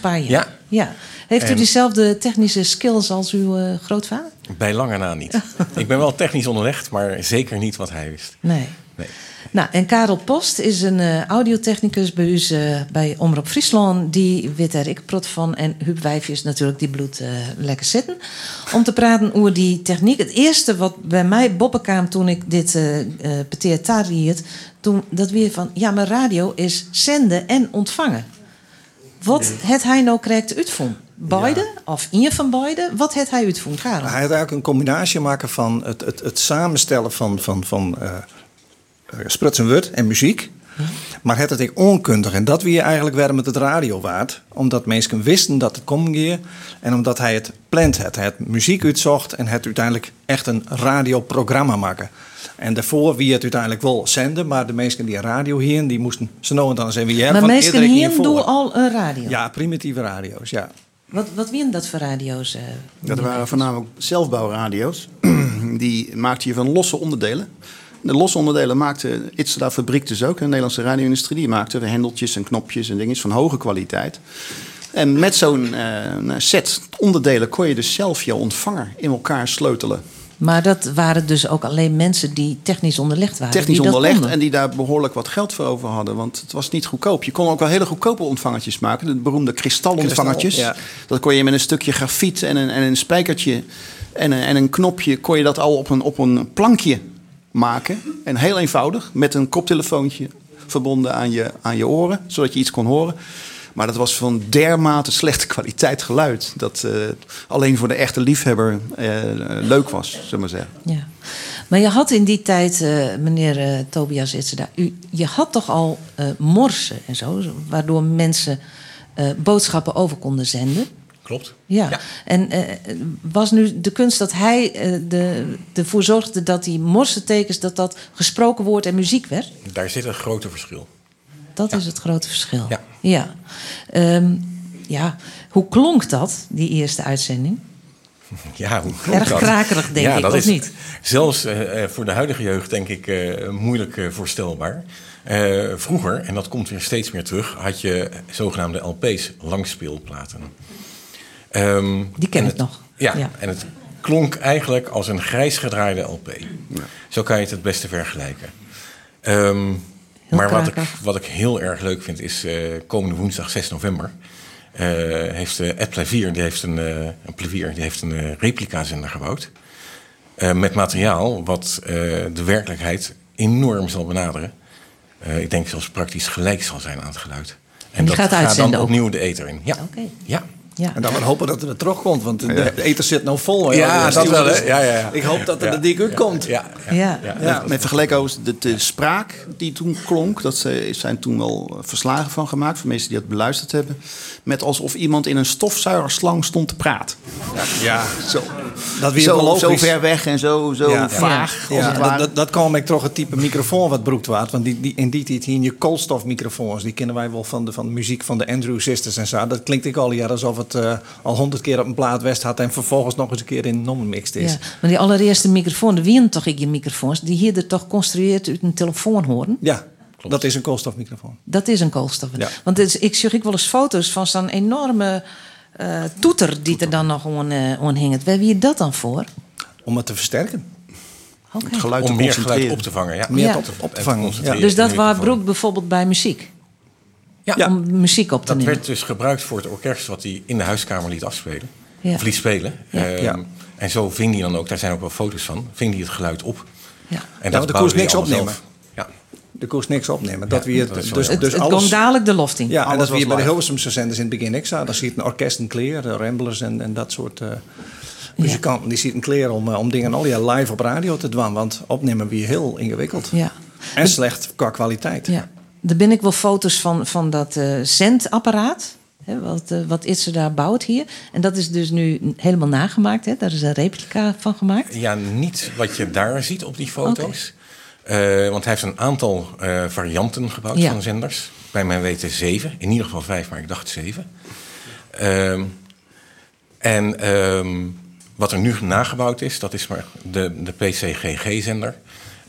paar jaar. Ja. Ja. Heeft u diezelfde technische skills als uw grootvader? Bij lange na niet. Ik ben wel technisch onderlegd, maar zeker niet wat hij wist. Nee. Nou, en Karel Post is een audiotechnicus bij u bij Omroep Friesland. Die weet er ik prot van. En Huub Wijfjes natuurlijk, die bloed lekker zitten. Om te praten over die techniek. Het eerste wat bij mij boppekaam toen ik dit peteertariet... toen dat weer van, ja, maar radio is zenden en ontvangen. Wat het hij nou krijgt uitvoeren? Beide? Ja. Of een van beide? Wat het hij uitvoeren, Karel? Hij had eigenlijk een combinatie maken van het samenstellen van spruts en wut en muziek. Huh? Maar het ik onkundig. En dat wie eigenlijk werd met het radio waard. Omdat mensen wisten dat het kon gaan. En omdat hij het plant had. Hij had muziek uitzocht en het uiteindelijk echt een radioprogramma maken. En daarvoor wie het uiteindelijk wel zenden, maar de mensen die radio heen, die moesten ze nou en dan zijn wie maar mensen heen doen al een radio? Ja, primitieve radio's, ja. Wat waren dat voor radio's? Dat waren voornamelijk zelfbouwradio's. Die maakten je van losse onderdelen. De losse onderdelen maakte Idzerda fabriek dus ook. De Nederlandse radio-industrie die maakte hendeltjes en knopjes en dingetjes van hoge kwaliteit. En met zo'n set onderdelen kon je dus zelf je ontvanger in elkaar sleutelen. Maar dat waren dus ook alleen mensen die technisch onderlegd waren. Technisch onderlegd en die daar behoorlijk wat geld voor over hadden. Want het was niet goedkoop. Je kon ook wel hele goedkope ontvangertjes maken. De beroemde kristalontvangertjes. Dat kon je met een stukje grafiet en een spijkertje en een knopje... kon je dat al op een plankje maken. En heel eenvoudig. Met een koptelefoontje verbonden aan je oren. Zodat je iets kon horen. Maar dat was van dermate slechte kwaliteit geluid. Dat alleen voor de echte liefhebber leuk was, zullen we zeggen. Ja. Maar je had in die tijd, meneer Tobias Idzerda... Je had toch al morsen en zo... waardoor mensen boodschappen over konden zenden? Klopt. Ja. En was nu de kunst dat hij ervoor zorgde... dat die morsentekens, dat gesproken woord en muziek werd? Daar zit een grote verschil. Dat is het grote verschil. Ja. Hoe klonk dat, die eerste uitzending? Ja, hoe klonk erg dat? Erg krakerig, denk ik, dat of is niet? Zelfs voor de huidige jeugd, denk ik, moeilijk voorstelbaar. Vroeger, en dat komt weer steeds meer terug... had je zogenaamde LP's, langspeelplaten. Die ken ik nog. Ja, en het klonk eigenlijk als een grijs gedraaide LP. Ja. Zo kan je het beste vergelijken. Maar wat ik heel erg leuk vind is komende woensdag 6 november... heeft Ed Plevier, die heeft een replica-zender gebouwd. Met materiaal wat de werkelijkheid enorm zal benaderen. Ik denk zelfs praktisch gelijk zal zijn aan het geluid. En dat gaat dan opnieuw de ether in. Ja. Okay. Ja. En dan maar hopen dat het er terug komt, want de ether zit nou vol. Dat wel, hè? Ja. Ik hoop dat er de dik komt. Ja. Met vergelijking over de spraak die toen klonk, dat zijn toen wel verslagen van gemaakt, voor mensen die dat beluisterd hebben, met alsof iemand in een stofzuigerslang stond te praten. Ja. Zo. dat weer zo ver weg en zo ja, vaag. Ja. Als het ware. Dat kwam ik toch het type microfoon wat broekt waard. Want die hier in je koolstofmicrofoons, die kennen wij wel van de muziek van de Andrew Sisters en zo. Dat klinkt ik al jaren alsof het al 100 keer op een plaat West had en vervolgens nog eens een keer in een non mixed is. Ja, maar die allereerste microfoon, de wien toch ik je microfoons, die hier toch construeerd uit een telefoonhoorn. Ja. Klopt. Dat is een koolstofmicrofoon. Dat is een koolstof. Ja. Want ik zie ook wel eens foto's van zo'n enorme toeter die er dan nog aan hing. Waar wie je dat dan voor? Om het te versterken. Okay. Het geluid om meer geluid op te vangen. Ja. Meer op te vangen. Ja. Dus dat waar broek bijvoorbeeld bij muziek. Ja. Om muziek op te nemen. Dat werd dus gebruikt voor het orkest wat hij in de huiskamer liet afspelen. Ja. Of liet spelen. Ja. En zo ving hij dan ook, daar zijn ook wel foto's van, ving hij het geluid op. Ja. En dat koers niks opnemen. De koers niks opnemen. Dat ja, dus het alles, komt dadelijk de loft in. Ja, alles en dat we hier bij de Hilversumse zenders in het begin niks aan. Dan ziet een orkest in kleren, ramblers en dat soort muzikanten. Ja. Die ziet een kleren om dingen al je live op radio te doen. Want opnemen weer heel ingewikkeld. Ja. En slecht qua kwaliteit. Ja. Er ben ik wel foto's van dat zendapparaat. Wat Idzerda bouwt hier. En dat is dus nu helemaal nagemaakt. Hè? Daar is een replica van gemaakt. Ja, niet wat je daar ziet op die foto's. Okay. Want hij heeft een aantal varianten gebouwd van zenders. Bij mijn weten 7. In ieder geval 5, maar ik dacht 7. Wat er nu nagebouwd is, dat is maar de PCGG-zender.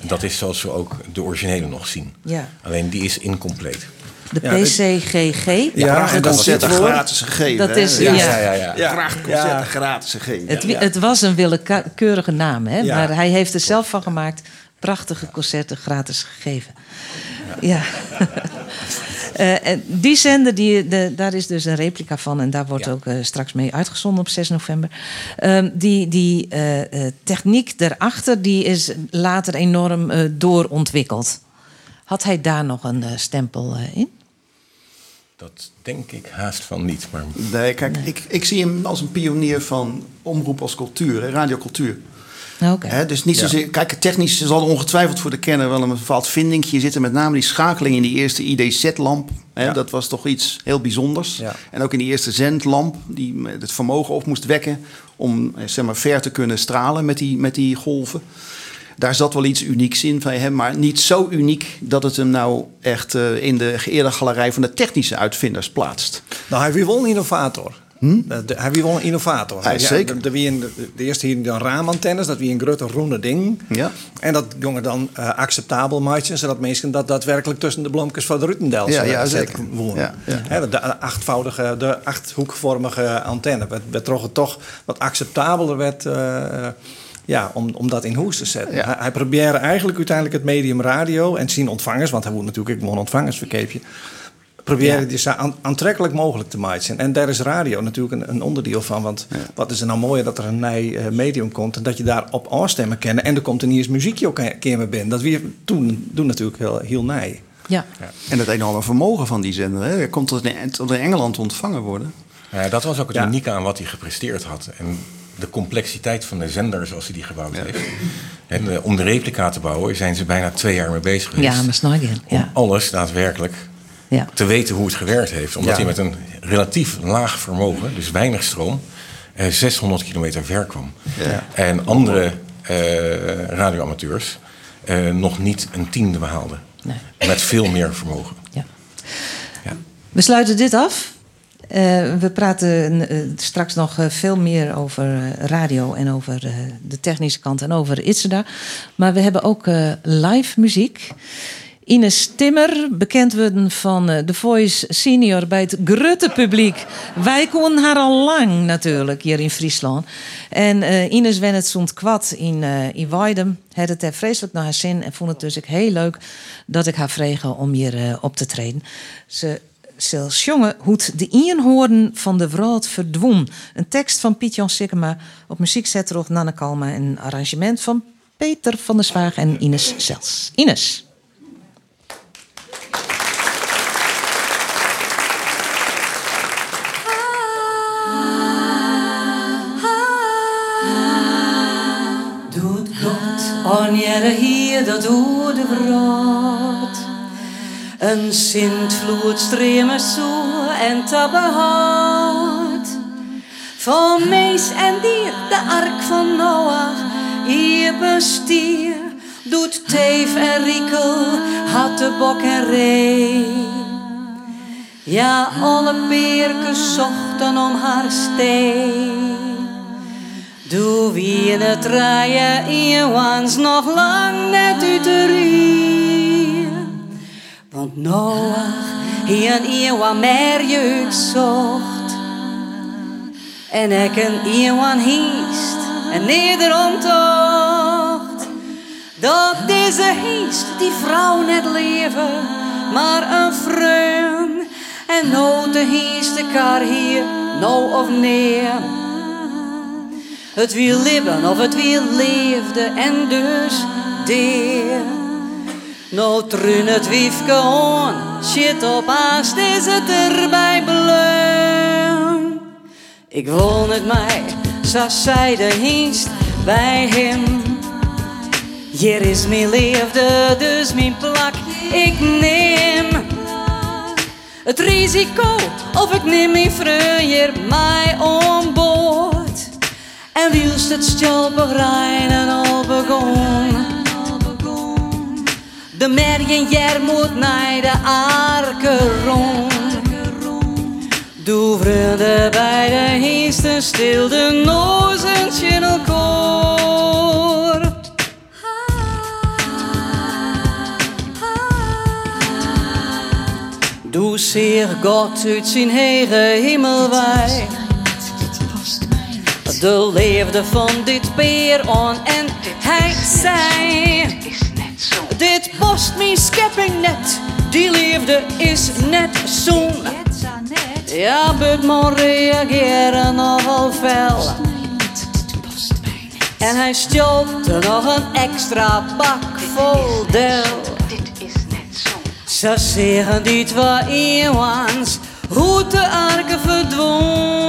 Ja. Dat is zoals we ook de originele nog zien. Ja. Alleen die is incompleet. De PCGG. Graag concerten gratis gegeven. Ja, graag concerten gratis gegeven. Het was een willekeurige naam, hè? Ja. Maar hij heeft er zelf van gemaakt. Prachtige concerten gratis gegeven. Ja. En die zender, daar is dus een replica van. En daar wordt ook straks mee uitgezonden op 6 november. Die techniek daarachter, die is later enorm doorontwikkeld. Had hij daar nog een stempel in? Dat denk ik haast van niet. Maar... Nee, kijk, ik zie hem als een pionier van omroep als cultuur, hè, radiocultuur. Okay. He, dus niet zozeer, kijk, technisch zal er ongetwijfeld voor de kenner wel een bepaald vindingje zitten. Met name die schakeling in die eerste IDZ-lamp. He, dat was toch iets heel bijzonders. Ja. En ook in die eerste zendlamp die het vermogen op moest wekken om zeg maar, ver te kunnen stralen met die golven. Daar zat wel iets unieks in van hem, maar niet zo uniek dat het hem nou echt in de geëerde galerij van de technische uitvinders plaatst. Nou, hij was wel een innovator. Hij was wel een innovator. Ja, zeker. De eerste hier dan raamantennes, dat wie een grote ronde ding. Ja. En dat jongen dan acceptabel maatje, zodat mensen dat daadwerkelijk tussen de bloemkes van de Rutendels zeker. Ja, ja. De achthoekvormige antenne werd toch wat acceptabeler werd. Om dat in hoes te zetten. Ja. Hij probeerde eigenlijk uiteindelijk het medium radio en zien ontvangers, want hij moet natuurlijk ook een ontvangersverkeepje. Proberen die aantrekkelijk mogelijk te maken. En daar is radio natuurlijk een onderdeel van. Want wat is er nou mooier dat er een nieuw medium komt... en dat je daarop afstemmen kennen. En er komt er niet eens muziekje ook een keer mee binnen. Dat we toen natuurlijk heel nij. Ja. Ja. En het enorme vermogen van die zender. Hè? Er komt tot in Engeland ontvangen worden. Ja, dat was ook het unieke aan wat hij gepresteerd had. En de complexiteit van de zender zoals hij die gebouwd heeft. En om de replica te bouwen zijn ze bijna 2 jaar mee bezig geweest. Ja, maar snap je. Om alles daadwerkelijk... te weten hoe het gewerkt heeft. Omdat hij met een relatief laag vermogen, dus weinig stroom... 600 kilometer ver kwam. Ja. En andere radioamateurs nog niet een tiende behaalden. Nee. Met veel meer vermogen. Ja. Ja. We sluiten dit af. We praten straks nog veel meer over radio... en over de technische kant en over Idzerda. Maar we hebben ook live muziek... Inez Stemmer, bekend worden van The Voice Senior bij het grote publiek. Wij konden haar al lang natuurlijk hier in Friesland. En Ines wen het soms kwad in Weidum. Had het er vreselijk naar haar zin en vond het dus ook heel leuk dat ik haar vregen om hier op te treden. Ze zelfs jongen hoed de inhoorn van de wereld verdwon. Een tekst van Piet-Jan Sikkema op muziek zetrocht Nanne Kalma en een arrangement van Peter van der Zwaag en Ines zelfs. Ines. Wanneer hier dat oude brood, een sint vloed streamen zo en tabbehoud. Van mees en dier, de ark van Noach, hier bestier. Doet teef en riekel, hattebok en ree. Ja, alle perkes zochten om haar stee. Doe wie in het rijden, eeuwans nog lang net uit de rier. Want Noach, hier een eeuwan meer jeugd zocht. En ik een eeuwan hiest, en nederom tocht. Dat deze hiest die vrouw net leven, maar een vreun. En nou de hiest de kar hier, nou of neer. Het wil libben of het wil leefde, en dus deer. Nou trun het wiefke on, shit op haast is het erbij bleun. Ik won het mij, zas zij de hiest bij hem. Hier is mijn leefde, dus mijn plak ik neem. Het risico of ik neem mijn vreugde mij om boord. En wielst het stil begrijnen al begon. De mergenjer moet naar de arke rond. Doe vreugde bij de heesten stil de nozentje in elkaar. Doe zeer God uit zijn hege hemel wij. De leefde van dit peer on en hij zei... Dit post mijn schepping net, die liefde is net zoen. Ja, but man reageren nogal fel. En hij stjolpte nog een extra pak vol del. Ze zeggen die twee eeuwans, hoe de arke verdwong.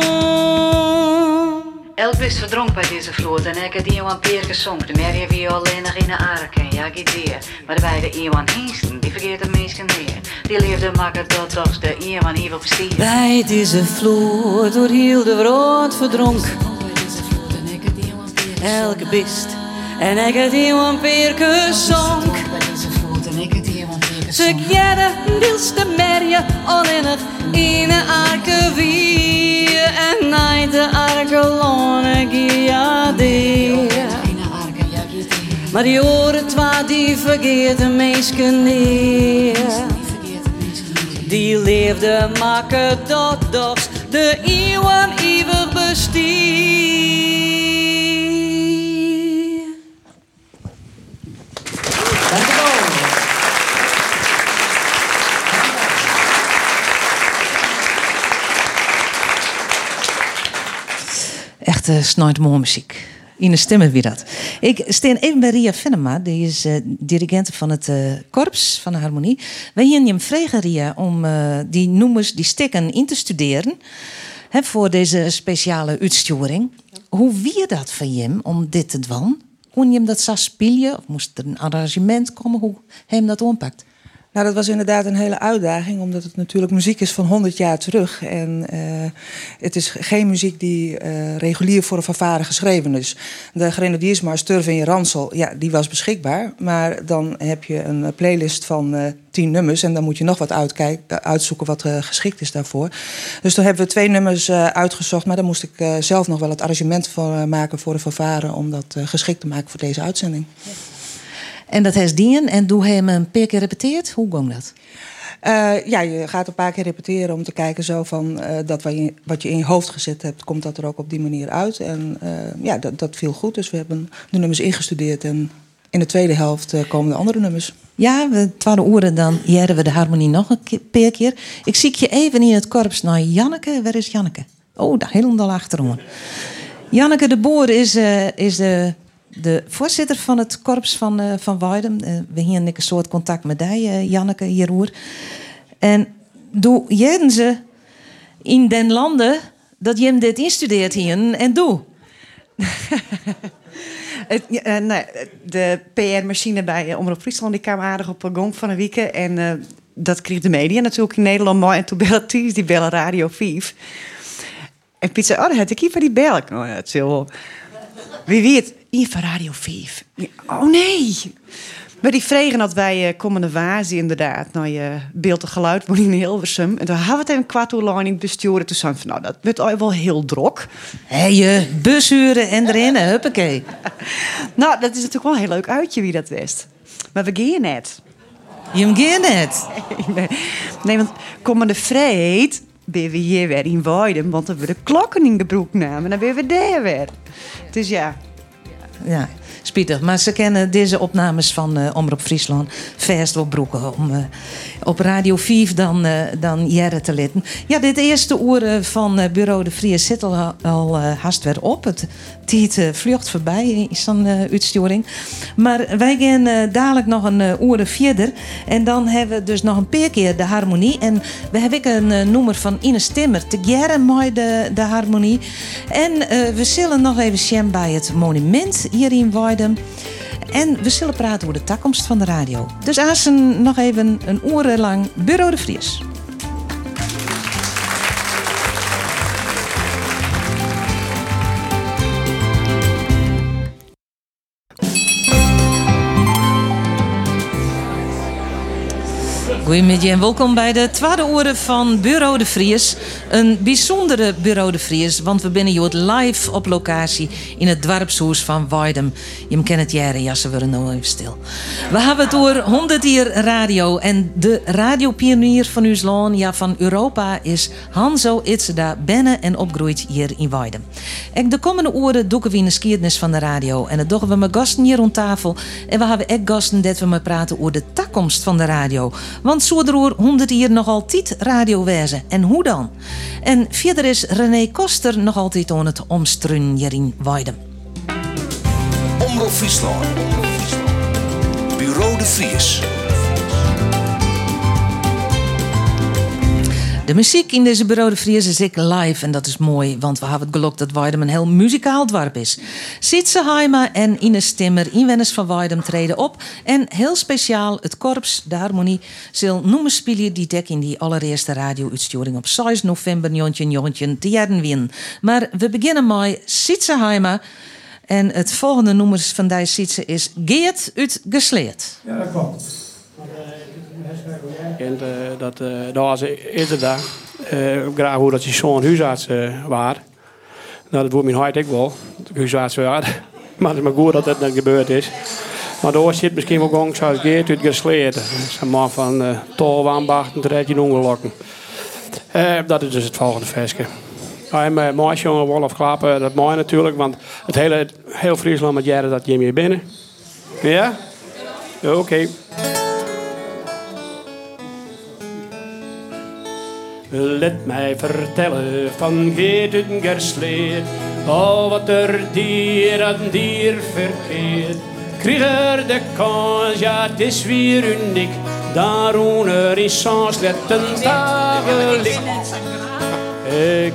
Elk is verdronk bij deze vloot en ik heb die Iwan Peer gezonken. De merrie wie alleen nog in de arken, ja, gideer. Maar bij de Iwan Hiesten, die vergeet de meesten neer. Die leefde makker dat als de Iwan hier op stier. Bij deze vloot door heel de rood verdronk. Elke bist en ik heb die Iwan Peer gezonk. Ze keren wilste merrie al in het ene arken wie. En naait de arkelone giadeer. Maar die oren twa die vergeerde meesken neer. Die leefde maken dat dogs de eeuwen eeuwig bestier. Snoit mooi muziek. Inez Stemmer wie dat. Ik steen even bij Ria Venema, die is dirigent van het korps van de harmonie. Wij hier hem vregen Ria om die noemers, die stikken in te studeren hè, voor deze speciale uitsturing. Hoe wie dat van hem om dit te doen? Kon je hem dat zo spelen of moest er een arrangement komen? Hoe hij hem dat oppakt? Nou, dat was inderdaad een hele uitdaging, omdat het natuurlijk muziek is van 100 jaar terug. En het is geen muziek die regulier voor een fanfare geschreven is. De Grenadiersmars Turf in je Ransel, ja, die was beschikbaar. Maar dan heb je een playlist van 10 nummers en dan moet je nog wat uitzoeken wat geschikt is daarvoor. Dus toen hebben we 2 nummers uitgezocht, maar daar moest ik zelf nog wel het arrangement voor maken voor de fanfare om dat geschikt te maken voor deze uitzending. Yes. En dat heeft dien en doe hem een paar keer repeteerd. Hoe ging dat? Ja, je gaat een paar keer repeteren om te kijken zo van dat wat je in je hoofd gezet hebt, komt dat er ook op die manier uit. En ja, dat viel goed. Dus we hebben de nummers ingestudeerd en in de tweede helft komen de andere nummers. Ja, we 12 uur dan jaren we de harmonie nog een paar keer. Ik zie je even in het korps naar Janneke. Waar is Janneke? Oh, daar helemaal achterom. Janneke de Boer is de voorzitter van het korps van Weidum. We hebben een soort contact met die, Janneke hierover. En doe jaren ze in den landen dat je hem dit instudeert hier en doe. De PR-machine bij Omroep Friesland die kwam aardig op gang van een week. En dat kreeg de media natuurlijk in Nederland mooi. En toen belde die bellen Radio 5. En Piet zei, oh, dat had ik hier van die belk. Oh, dat is heel... Wie weet, hier van Radio 5. Oh, nee. Maar die vregen dat wij komende wazen inderdaad... naar je beeld en geluid worden in Hilversum. En toen hadden we het even kwart uur lang in het bestuur. Toen zei ik, nou, dat wordt wel heel drok. Hé, je bushuren en erin, huppakee. Nou, dat is natuurlijk wel een heel leuk uitje wie dat wist. Maar we gaan net. Je gaat net? Nee, want komende vreed... ben we hier weer in Weidum, want dan hebben we de klokken in de broek namen. En dan ben we daar weer. Dus ja. Ja, spietig. Maar ze kennen deze opnames van Omroep Friesland vast wel broeken. Om op Radio 5 dan jaren te litten. Ja, dit eerste uur van Bureau de Vries zit al haast weer op. Het tijd vlucht voorbij is dan uitsturing. Maar wij gaan dadelijk nog een uur verder. En dan hebben we dus nog een paar keer de harmonie. En we hebben ook een nummer van Inez Stemmer te jaren mooi de harmonie. En we zullen nog even zien bij het monument hier in Weidum. En we zullen praten over de toekomst van de radio. Dus Azen nog even een uur lang Bureau de Vries. Goedemiddag en welkom bij de tweede uur van Bureau de Vries. Een bijzondere Bureau de Vries, want we binnen hier live op locatie in het Dwarpshuis van Weidum. Je kent het jaren, ja, ze worden nou even stil. We hebben het over 100 jaar radio en de radiopionier van ons land, ja van Europa, is Hanso Idzerda, bennen en opgroeid hier in Weidum. Ook de komende uren doeken we in de geschiedenis van de radio en dat doen we met gasten hier rond tafel. En we hebben ook gasten dat we met praten over de toekomst van de radio. Want zo er oor 100 jaar nog altijd radio wezen. En hoe dan? En verder is René Koster nog altijd aan het omstruinen hier in Weidum. Omroep Friesland. Bureau de Vries. De muziek in deze Bureau de Vries is ik live en dat is mooi, want we hebben het geluk dat Weidum een heel muzikaal dorp is. Sytze Haima en Inez Stemmer, inwoners van Weidum, treden op en heel speciaal het korps, de harmonie, zal noemen spelen die dek in die allereerste radio-uitsturing op 6 november 1919 te jaren win. Maar we beginnen met Sytze Haima en het volgende nummer van die Sytze is Geert uit Gesleerd. Ja, dat klopt. En dat was eerder daar. Graag hoe dat je zo'n huisarts was. Nou, dat wordt mijn hart ik wel. Huisarts was. Maar het is maar goed dat dat gebeurd is. Maar daar zit misschien ook een zoals Geert uit Gesleerd. Ze man van tolwaanbachten, terecht in ongelokken. Dat is dus het volgende versje. En mijn jongen, Wolf Klappen, dat mooi natuurlijk. Want het hele heel Friesland met jaren dat je meer binnen. Ja? Oké. Okay. Let mij vertellen van Geert uit Gesleerd, al wat er dier aan dier verkeert. Kreeg er de kans, ja het is weer uniek, daarom er is zo'n slechte tafelik.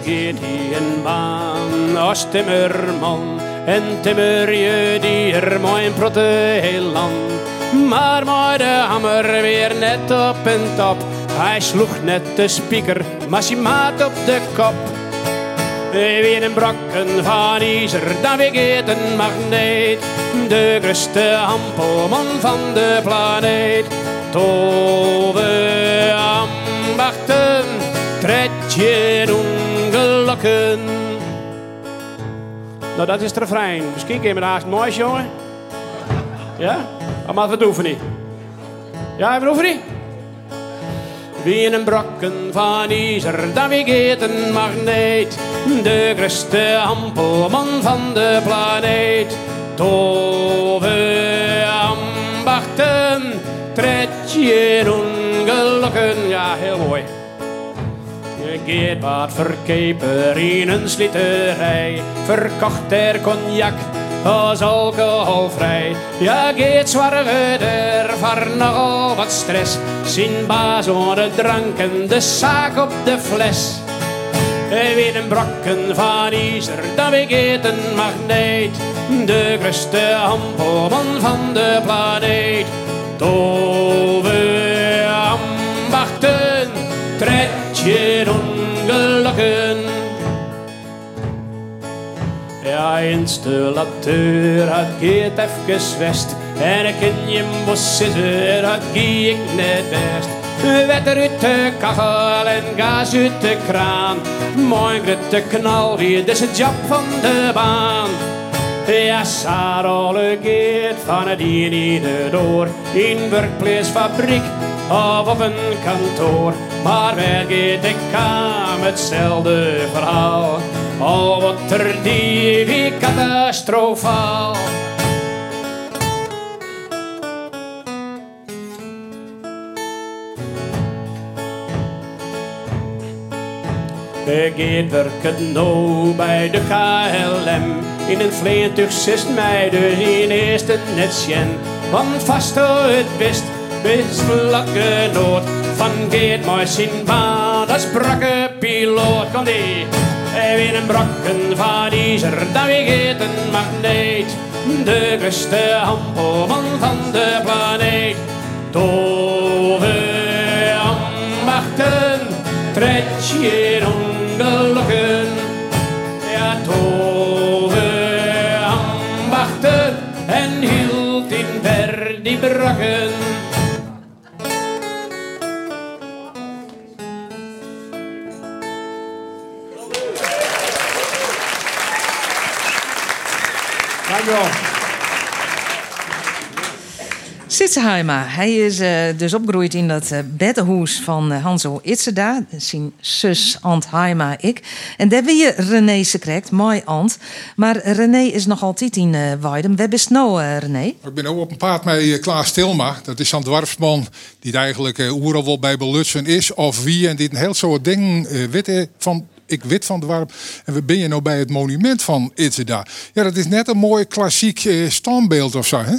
Geert hier een baan als timmerman, en timmer je dier mooi protte heel land. Maar mooi de hamer weer net op en top. Hij sloeg net de speaker, maar ze maat op de kop. Weer een brokken van ijzer, dan weer Geert een magneet. De grootste hampelman van de planeet. Tove ambachten, tred je ongelokken. Nou, dat is het refrein. Misschien kun je me daar haast moois, jongen. Ja? Maar we hoeven niet. Ja, we hoeven niet. Wie een brokken van ijzer, dan wie Geert een magneet. De grootste hampelman van de planeet. Tove ambachten, tred je ongelokken. Ja, heel mooi. Geert wat verkeper in een slitterij. Verkocht er cognac als alcoholvrij. Ja, Geert zwarge er van nogal wat stress. Zijn baas aan de drank en de zaak op de fles. En weer een brokken van ijzer, dan weer Geert een magneet. De grootste hampelman van de planeet. Tove ambachten, tred je ongelokken. Ja, installateur, dat gaat even west. En ik in je bos zitten, dat gie ik net best. Wetter uit de kachel en gas uit de kraan. Mooi grote knal, dit is het job van de baan. Ja, Sarole gaat van het hier niet door. In werkplaats, fabriek of op een kantoor. Maar waar gaat ik aan, hetzelfde verhaal. Al wat er die catastrofaal. Ik geet werken nou bij de KLM. In een vleertuig zist mij dus in eerst het netsjen. Want vast het best, best vlakke nood. Van geet maar zien baan, dat sprakke piloot. Kan die weer een brokken van ijzer, dat wie geet een magneet. De beste hampelman van de planeet. Tove ambachten, tred je in ongelukken. Ja, tove ambachten en hield in ver die brakken. Sytze Haima, hij is dus opgegroeid in dat beddenhuis van Hanso Idzerda. Zijn zus, Ant Haima, ik. En daar weer René gekregen, mooi Ant. Maar René is nog altijd in Weidum. Waar bist nou, René? Ik ben ook op een paard met Klaes Tilma. Dat is zo'n dwarfsman die eigenlijk oeral wel bij belutsen is. Of wie, en dit een heel soort dingen witte van... Ik wit van de warm. En we ben je nou bij het monument van Idzerda. Ja, dat is net een mooi klassiek standbeeld of zo, hè?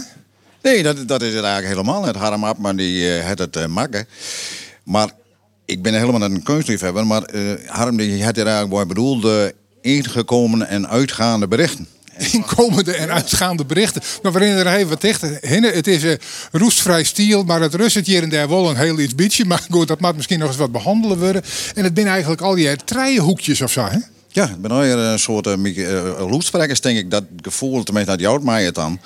Nee, dat is het eigenlijk helemaal net. Haram maar die had het maken. Maar ik ben helemaal net een kunstliefhebber. Maar Harm die had er eigenlijk wat bedoelde ingekomen en uitgaande berichten. Inkomende en uitgaande berichten. Maar waarin er even wat dichter hinnen. Het is roestvrij stiel, maar het rust het hier en daar wel een heel iets beetje. Maar goed, dat moet misschien nog eens wat behandelen worden. En het zijn eigenlijk al die treienhoekjes of zo, hè? Ja, het ben alweer een soort roestvrekkers, denk ik. Dat gevoel, tenminste, dat jouwt mij het dan.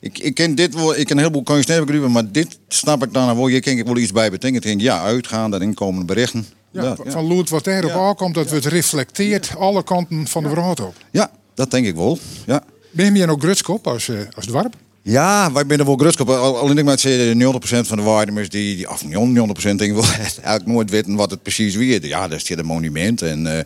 Ik ken een heleboel kunst niet begrijpen, maar dit snap ik dan wel. Je kan ik wel iets bij betekenen. Ja, uitgaande en inkomende berichten. Ja, dat, ja. Van Loert wat erop aankomt, dat wordt reflecteerd alle kanten van de wereld op. Ja. Dat denk ik wel, ja. Ben je nog grutskop als dwarp? Ja, wij zijn er wel grutskop. Alleen ik maar zeggen, 90% van de Weidumers, die af 90% denk ik wel, eigenlijk nooit weten wat het precies weer is. Ja, daar zit een monument en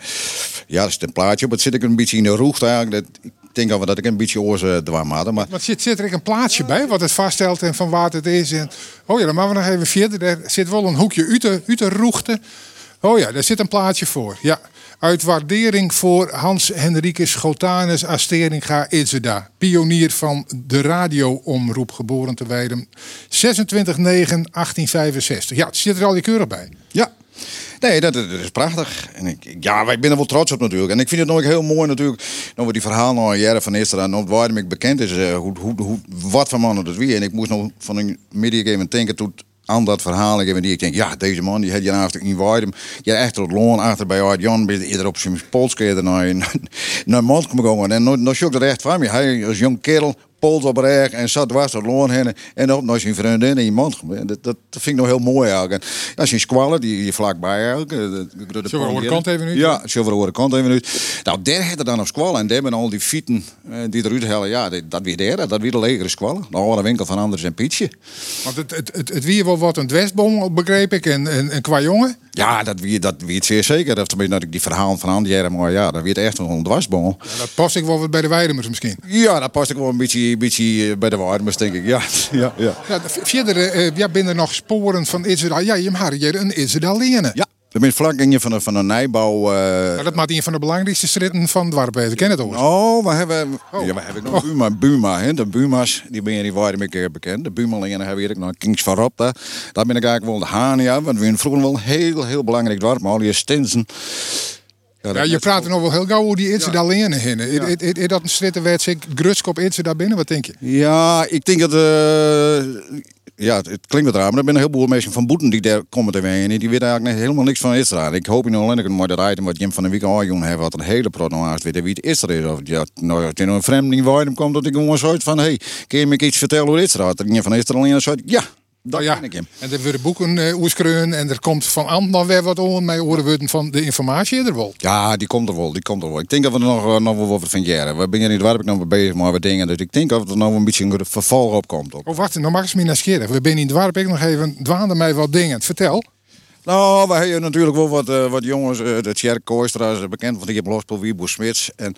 ja, daar zit een plaatje op. Het zit ik een beetje in de roest eigenlijk. Ik denk al dat ik een beetje oorzaak dwarm had. Maar zit er een plaatje bij, wat het vaststelt en van waar het is? En, oh ja, dan gaan we nog even verder. Er zit wel een hoekje uit de roesten. Oh ja, daar zit een plaatje voor, ja. Uit waardering voor Hanso Henricus Schotanus à Steringa Idzerda, pionier van de radioomroep, geboren te Weidum, 26/9/1865. Ja, het zit er al die keurig bij. Ja, nee, dat is prachtig. En ik ben er wel trots op natuurlijk. En ik vind het nog heel mooi natuurlijk, nou, die verhaal nog jaren van Idzerda, en waarom ik bekend is, wat voor mannen dat weer. En ik moest nog van een middengeven denken toen... aan dat verhaal. Die ik denk, ja, deze man die had je naast in Weidum. Je hebt echt het loon achter bij Arjan. Ben je eerder op zijn polskeerder naar Mond gegaan. En dan zoek dat echt van je. Hij als jong kerel, pols oprecht en zat dwars het loon heen. En dan naar zijn vriendin in Mond. Dat vind ik nog heel mooi eigenlijk. En als je squallen, die vlakbij eigenlijk. Zullen we horen kant even nu? Ja, zullen we horen kant even nu. Nou, daar hadden dan nog squallen. En daar ben al die fieten die eruit halen. Ja, dat weer daar. Dat weer de legere squallen. Nou, de winkel van Anders en Pietje. Want het wie wel wat een dwestbom, begreep ik. En qua jongen? Ja, dat wie het zeer zeker. Dat tenminste dat ik die verhaal van Anders. Maar ja, dat weer echt een dwestbom. Ja, dat past ik wel bij de Weidumers misschien. Ja, dat past ik wel een beetje bij de Weidumers, denk ik. Ja. Verder, binnen nog sporen van Idzerda. Ja, je mag hier een Idzerda lenen. Ja. Dat is vlak in je van een nijbouw... dat maakt een van de belangrijkste stritten van Dwarpen. We kennen het ook. Oh, we hebben nog Buma. Hè? De Buma's, die ben je in Weidum een keer bekend. De Bumalingen hebben we nog Kings van Ropta. Daar ben ik eigenlijk wel de Hania. Want we zijn vroeger wel een heel belangrijk dorp. Maar al die stinsen... Ja, je praat er nog wel heel gauw hoe die Idzerda lenen heen. Is dat een stritten werd zich grutskop Idzerda binnen? Wat denk je? Ja, ik denk dat... ja, het klinkt wat raar, maar er zijn een heleboel mensen van Boeten die daar komen te werken. En die weten eigenlijk helemaal niks van Israël. Ik hoop in Holland maar dat item wat Jim van de Wiek al heeft, wat een hele prot nou haast weet wie het Israël is. Of ja, nou, als je een vreemdeling Weidum komt, dat ik gewoon zoiets van: hey, kun je me iets vertellen over Israël? Dat je van Israël en dan zegt: ja. Dat ja, ik hem. En er worden boeken oerskreun en er komt van Ambt nog weer wat om mij oren van de informatie er wel. Ja, die komt er wel, die komt er wel. Ik denk dat we er nog wel wat van jaren. We zijn niet waar ik nog mee bezig maar we dingen. Dus ik denk dat er nog een beetje een vervolg op komt. Op. Oh wacht, nou mag eens me naar we zijn in Dwarp ik nog even dwaande mij wat dingen. Vertel. Nou, we hebben natuurlijk wel wat jongens. De Tjerk Kooistra is bekend, want ik heb Lospel Wiebo Smits. En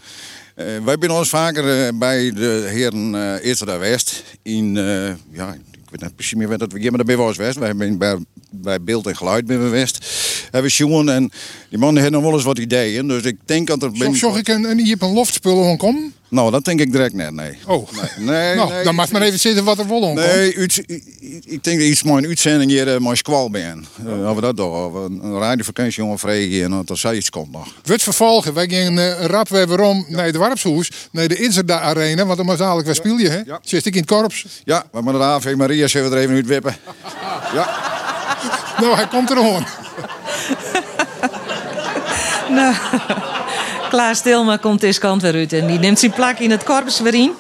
wij zijn ons vaker bij de heren Idzerda West in ja. Ik weet niet precies meer dat we hier, maar daar ben we eens wij zijn bij beeld en geluid ben we West. Hebben we Sjoen en die man heeft nog wel eens wat ideeën. Dus ik denk dat er... Zorg ik een loftspul aankomen? Nou, dat denk ik direct net, nee. Oh, nee, nou, nee, dan mag maar even zitten wat er vol aankomt. Nee, ik denk dat iets mooi een uitzending hier mooi squal ben. Hebben we dat door? Een radiovakantie jongen vregen en dat zij iets komt nog. We vervolgen, wij gingen rap weer waarom naar het Dwarpshuis, naar de Idzerda Arena, want dan was eigenlijk weer speel je, hè? Ja. Zit ik in het korps? Ja, maar met de AV Maria zullen we er even uitwippen. Ja. Nou, hij komt er gewoon. Nou, Klaes Tilma komt deze kant weer uit en die neemt zijn plak in het korps weer in.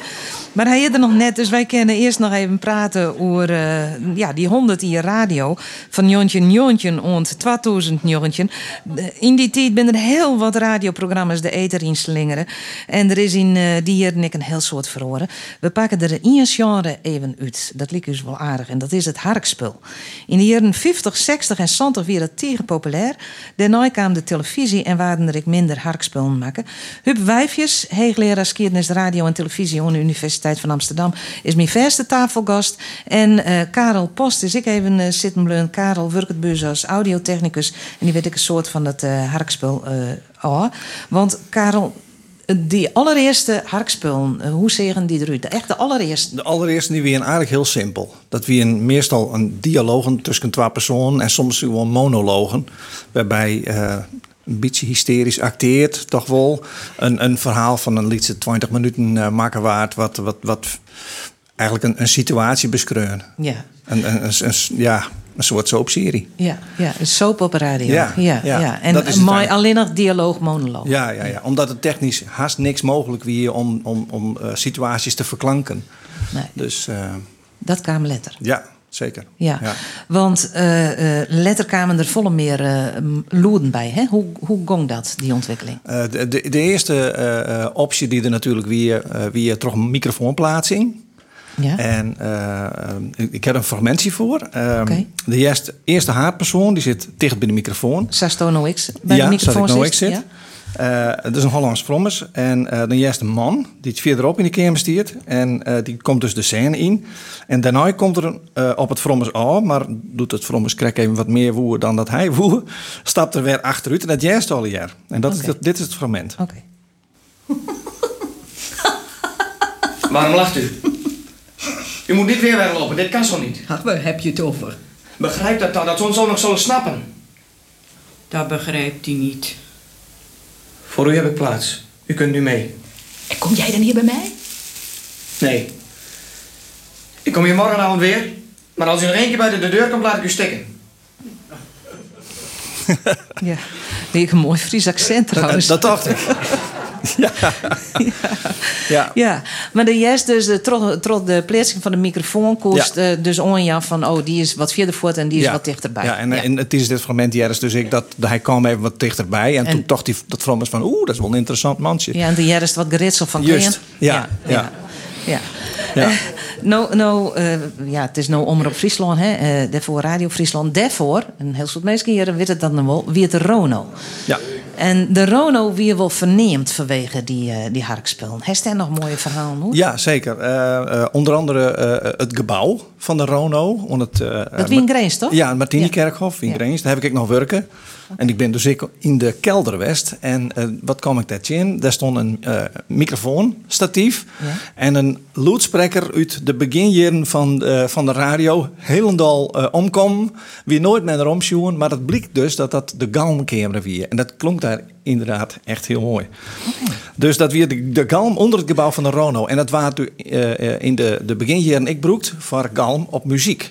Maar hij is er nog net, dus wij kunnen eerst nog even praten over ja, die 100 in radio. Van Jontje ont 2000 Jontje. In die tijd ben er heel wat radioprogramma's de eter in slingeren. En er is in die hier nek een heel soort verhoren. We pakken er een genre even uit. Dat lijkt dus wel aardig. En dat is het harkspul. In de jaren 50, 60 en 70 weer dat tegen populair. Daarna kwam de televisie en waren er ik minder harkspul maken. Huub Wijfjes, hoogleraar Skiernis Radio en Televisie aan de Universiteit van Amsterdam is mijn verste tafelgast. En Karel Post is ik even zitten bleun. Karel werkt het buurs als audiotechnicus. En die weet ik een soort van dat harkspul. Want Karel, die allereerste harkspul, hoe zeggen die eruit? Echt de allereerste? De allereerste die weer eigenlijk heel simpel. Dat we meestal een dialogen tussen twee personen en soms gewoon monologen. Waarbij... een beetje hysterisch acteert, toch wel. Een verhaal van een liedje 20 minuten maken waard... wat eigenlijk een situatie beschreun. Ja. Een soort soapserie. Ja, een soap op radio. Ja. En dat is mooi, alleen nog dialoog, monoloog. Ja. Omdat het technisch haast niks mogelijk was om situaties te verklanken. Nee. Dus, dat kwam letter. Ja. Zeker. Ja. Want letter kwamen er volle meer loeden bij. Hè? Hoe ging dat, die ontwikkeling? De eerste optie die er natuurlijk weer toch een microfoonplaatsing. Ja. En ik heb een fragmentje voor. De eerste haarpersoon die zit dicht bij de microfoon. Sasto NoX. Bij de microfoon zit. Het is een Hollands promis. En dan juist een man die het verderop in de kamer stiert. En die komt dus de scène in. En daarna komt er op het promis aan. Maar doet het promis krijg even wat meer woer dan dat hij woer. Stapt er weer achteruit. En dat juist al jaar. En dat is dit is het fragment. Okay. Waarom lacht u? U moet dit weer weglopen. Dit kan zo niet. Ach, waar heb je het over? Begrijp dat dan? Dat ze ons zo nog zullen snappen. Dat begrijpt hij niet. Voor u heb ik plaats. U kunt nu mee. En kom jij dan hier bij mij? Nee. Ik kom hier morgenavond weer. Maar als u nog één keer buiten de deur komt, laat ik u stikken. Ja, die een mooi Fries accent trouwens. Dat dacht ik. Ja. Maar de juist dus trots de plaatsing van de microfoon kost dus onjaar van die is wat verder voort en die is wat dichterbij. En het is dit fragment juist dus ik dat hij kwam even wat dichterbij en toen dacht hij dat Frans van dat is wel een interessant mansje. Ja en de juist wat geritsel van Just. Ja. Het is nou Omroep Friesland, hè? Daarvoor Radio Friesland. Daarvoor, een heel soort mensen hier weet het dan wel, wie het de Rono. Ja. En de Rono weer wel verneemd vanwege die harkspel. Heeft hij nog mooie verhalen hoor? Ja, zeker. Onder andere het gebouw van de Rono. Dat Wien Greens, toch? Ja, Martinikerkhof, Wien Greens. Daar heb ik nog werken. Okay. En ik ben dus in de kelder West. En wat kwam ik daar in? Daar stond een microfoonstatief. Ja. En een luidspreker uit de beginjaren van de radio. Helemaal omkom. Weer nooit meer erom zien. Maar het bleek dus dat de galmcamera weer. En dat klonk daar inderdaad echt heel mooi. Okay. Dus dat weer de galm onder het gebouw van de Rono. En dat was in de beginjaren ik broekt voor galm op muziek.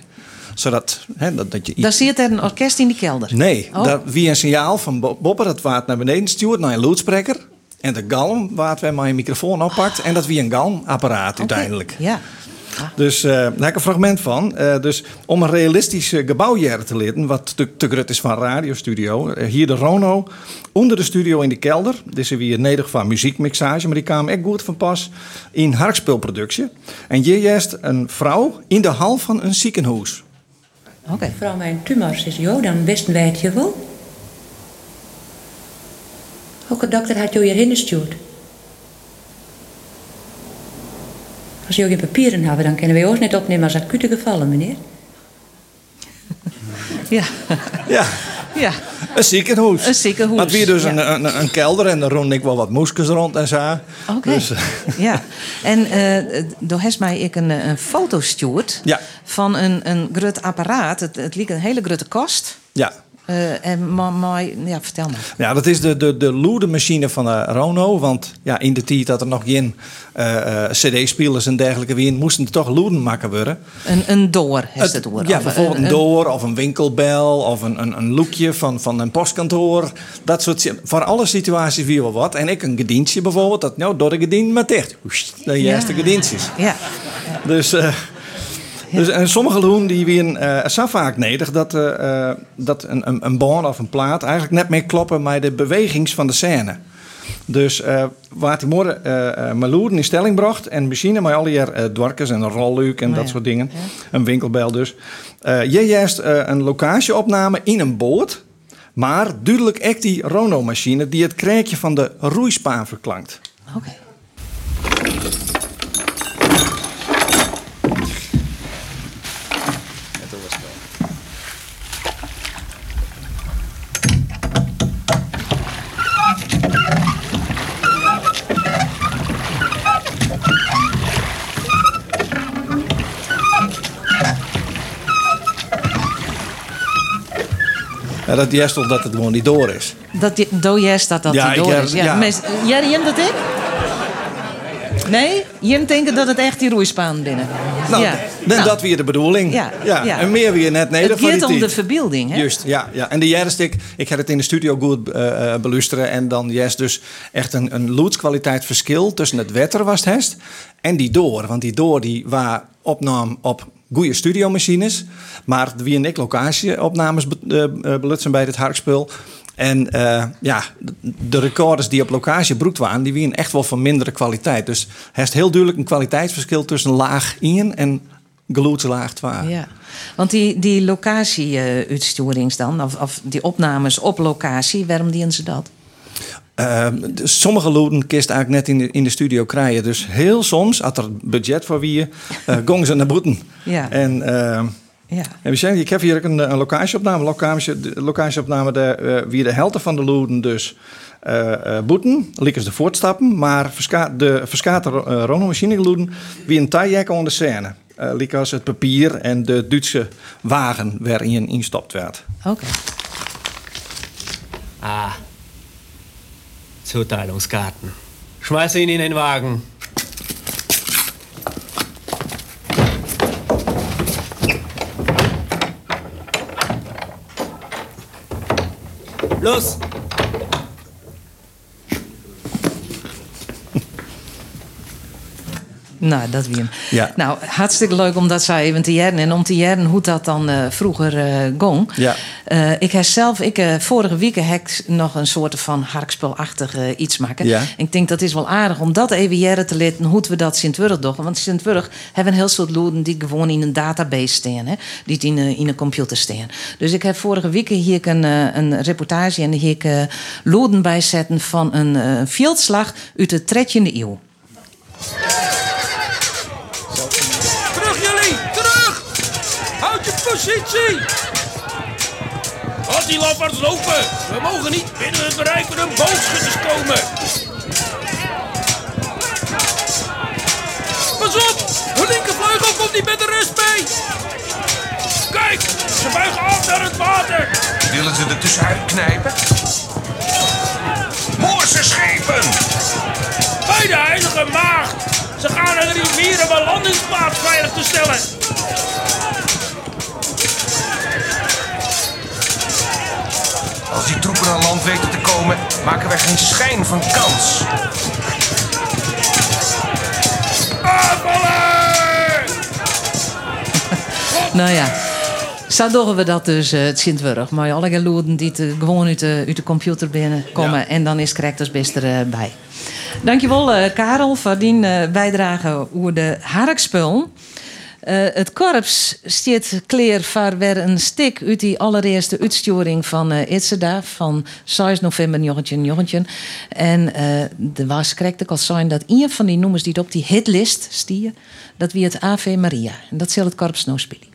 Zodat, hè, dat je... Daar zit er een orkest in die kelder? Nee, dat wie een signaal van Bopper, dat waard naar beneden stuurt naar een luidspreker. En de galm waard wij maar een microfoon oppakt. En dat wie een galmapparaat uiteindelijk. Ja. Ah. Dus daar heb ik een fragment van. Dus om een realistisch gebouwjaren te leren, wat te grut is van radiostudio. Hier de Rono, onder de studio in de kelder. Dit is weer nedig van muziekmixage, maar die kwamen echt goed van pas in harkspulproductie. En hier juist een vrouw in de hal van een ziekenhuis. Oké. Okay. Vrouw, mijn tumor is jou, dan wisten wij het je wel. Ook de dokter had jou hierheen gestuurd. Als jullie papieren hebben, dan kunnen wij ons niet opnemen als acute gevallen, meneer. Ja. Ja. Ja. Een ziekenhuis. Een ziekenhuis. Dat weer dus een kelder en daar rond ik wel wat moesjes rond en zo. Oké. Okay. Dus. Ja. En door heeft mij ik een foto stuurd van een grut apparaat. Het liep een hele grutte kast. Ja. Vertel maar. Ja, dat is de loedermachine van de Rono. Want ja, in de tijd dat er nog geen cd-spelers en dergelijke weer moesten er toch loeden maken worden. Een door, heeft het woord. Ja, of bijvoorbeeld een door of een winkelbel of een loekje van een postkantoor. Dat soort, voor alle situaties weer wel wat. En ik een gedientje bijvoorbeeld. Dat nou, door de gedient maar dicht. De juiste gedientjes. Ja. Dus... Ja. Dus, en sommige loen die weer zo vaak nedig dat een baan of een plaat eigenlijk net meer kloppen met de bewegings van de scène. Dus waar die morgen mijn loeden in stelling bracht en machine met al die dwarkers en een rolluik en dat soort dingen. Ja. Een winkelbel dus. Je juist een locageopname in een boot, maar duidelijk echt die Rono-machine die het kraakje van de roeispaan verklankt. Oké. Okay. Ja, dat juist of dat het gewoon niet door is. Dat juist dat ja, niet door is. Ja, jij neemt dat in? Nee? Je denkt dat het echt die roeispaan binnen. Nou, ja. Dat weer de bedoeling. Ja, ja. Ja. En meer weer net neder van die tijd. Het gaat om de verbeelding, hè? Juist, ja. En de jarenstick, ik ga het in de studio goed belusteren. En dan juist dus echt een loodskwaliteit verschil tussen het wetter was het hest en die door. Want die door die waar opnam op... goeie studiomachines, maar wie en ik locatie-opnames belutsen bij dit harkspul. En de recorders die op locatie broekt waren, die wien echt wel van mindere kwaliteit. Dus er is heel duidelijk een kwaliteitsverschil tussen laag 1 en geluidslaag 2. Ja, want die locatie-uitstuurings dan, of die opnames op locatie, waarom dienen ze dat? Sommige loeden kist eigenlijk net in de studio krijgen. Dus heel soms, als er budget voor wie je, gong ze naar boeten. Ja. En we zeggen, ik heb hier een locageopname. Locageopname wie de helft van de loeden dus boeten. Likken ze de voortstappen. Maar de verskaate Rono-machine loeden wie een taaiek aan de scène. Likken het papier en de Duitse wagen waarin je instopt werd. Oké. Okay. Ah... Zuteilungskarten. Schmeiße ihn in den Wagen. Los! Nou, dat weer. Ja. Nou, hartstikke leuk om dat zo even te jaren. En om te jaren hoe dat dan vroeger gong. Ja. Ik heb zelf, vorige week heb ik nog een soort van harkspelachtig iets maken. Ja. En ik denk dat is wel aardig om dat even jaren te leren hoe we dat Sint-Wurg doen. Want Sint-Wurg hebben een heel soort loeden die gewoon in een database staan. Hè? Die in een computer staan. Dus ik heb vorige week hier een reportage en hier loeden bijzetten van een veldslag uit de 13e eeuw. Positie! Laat die lafaards lopen! We mogen niet binnen het bereik van een boogschutters komen! Pas op! Hun linkervleugel komt niet met de rest mee! Kijk! Ze buigen af naar het water! Willen ze er tussenuit knijpen? Moorse schepen! Bij de heilige maagd! Ze gaan naar de rivieren om een landingsplaats veilig te stellen! aan land weten te komen, maken wij geen schijn van kans. Aanvallen! Nou ja, zo doen we dat dus. Het Sint-Wurg. Maar alle geluiden die gewoon uit de computer binnenkomen. Ja. En dan is correct als best erbij. Dankjewel Karel voor dien bijdrage over de harkspul. Het korps stiet kleer voor weer een stik uit die allereerste uitsturing van Idzerda van 6 november 1919. En de was correct al zijn dat een van die noemers die op die hitlist stier, dat wie het Ave Maria. En dat zal het korps nou spelen.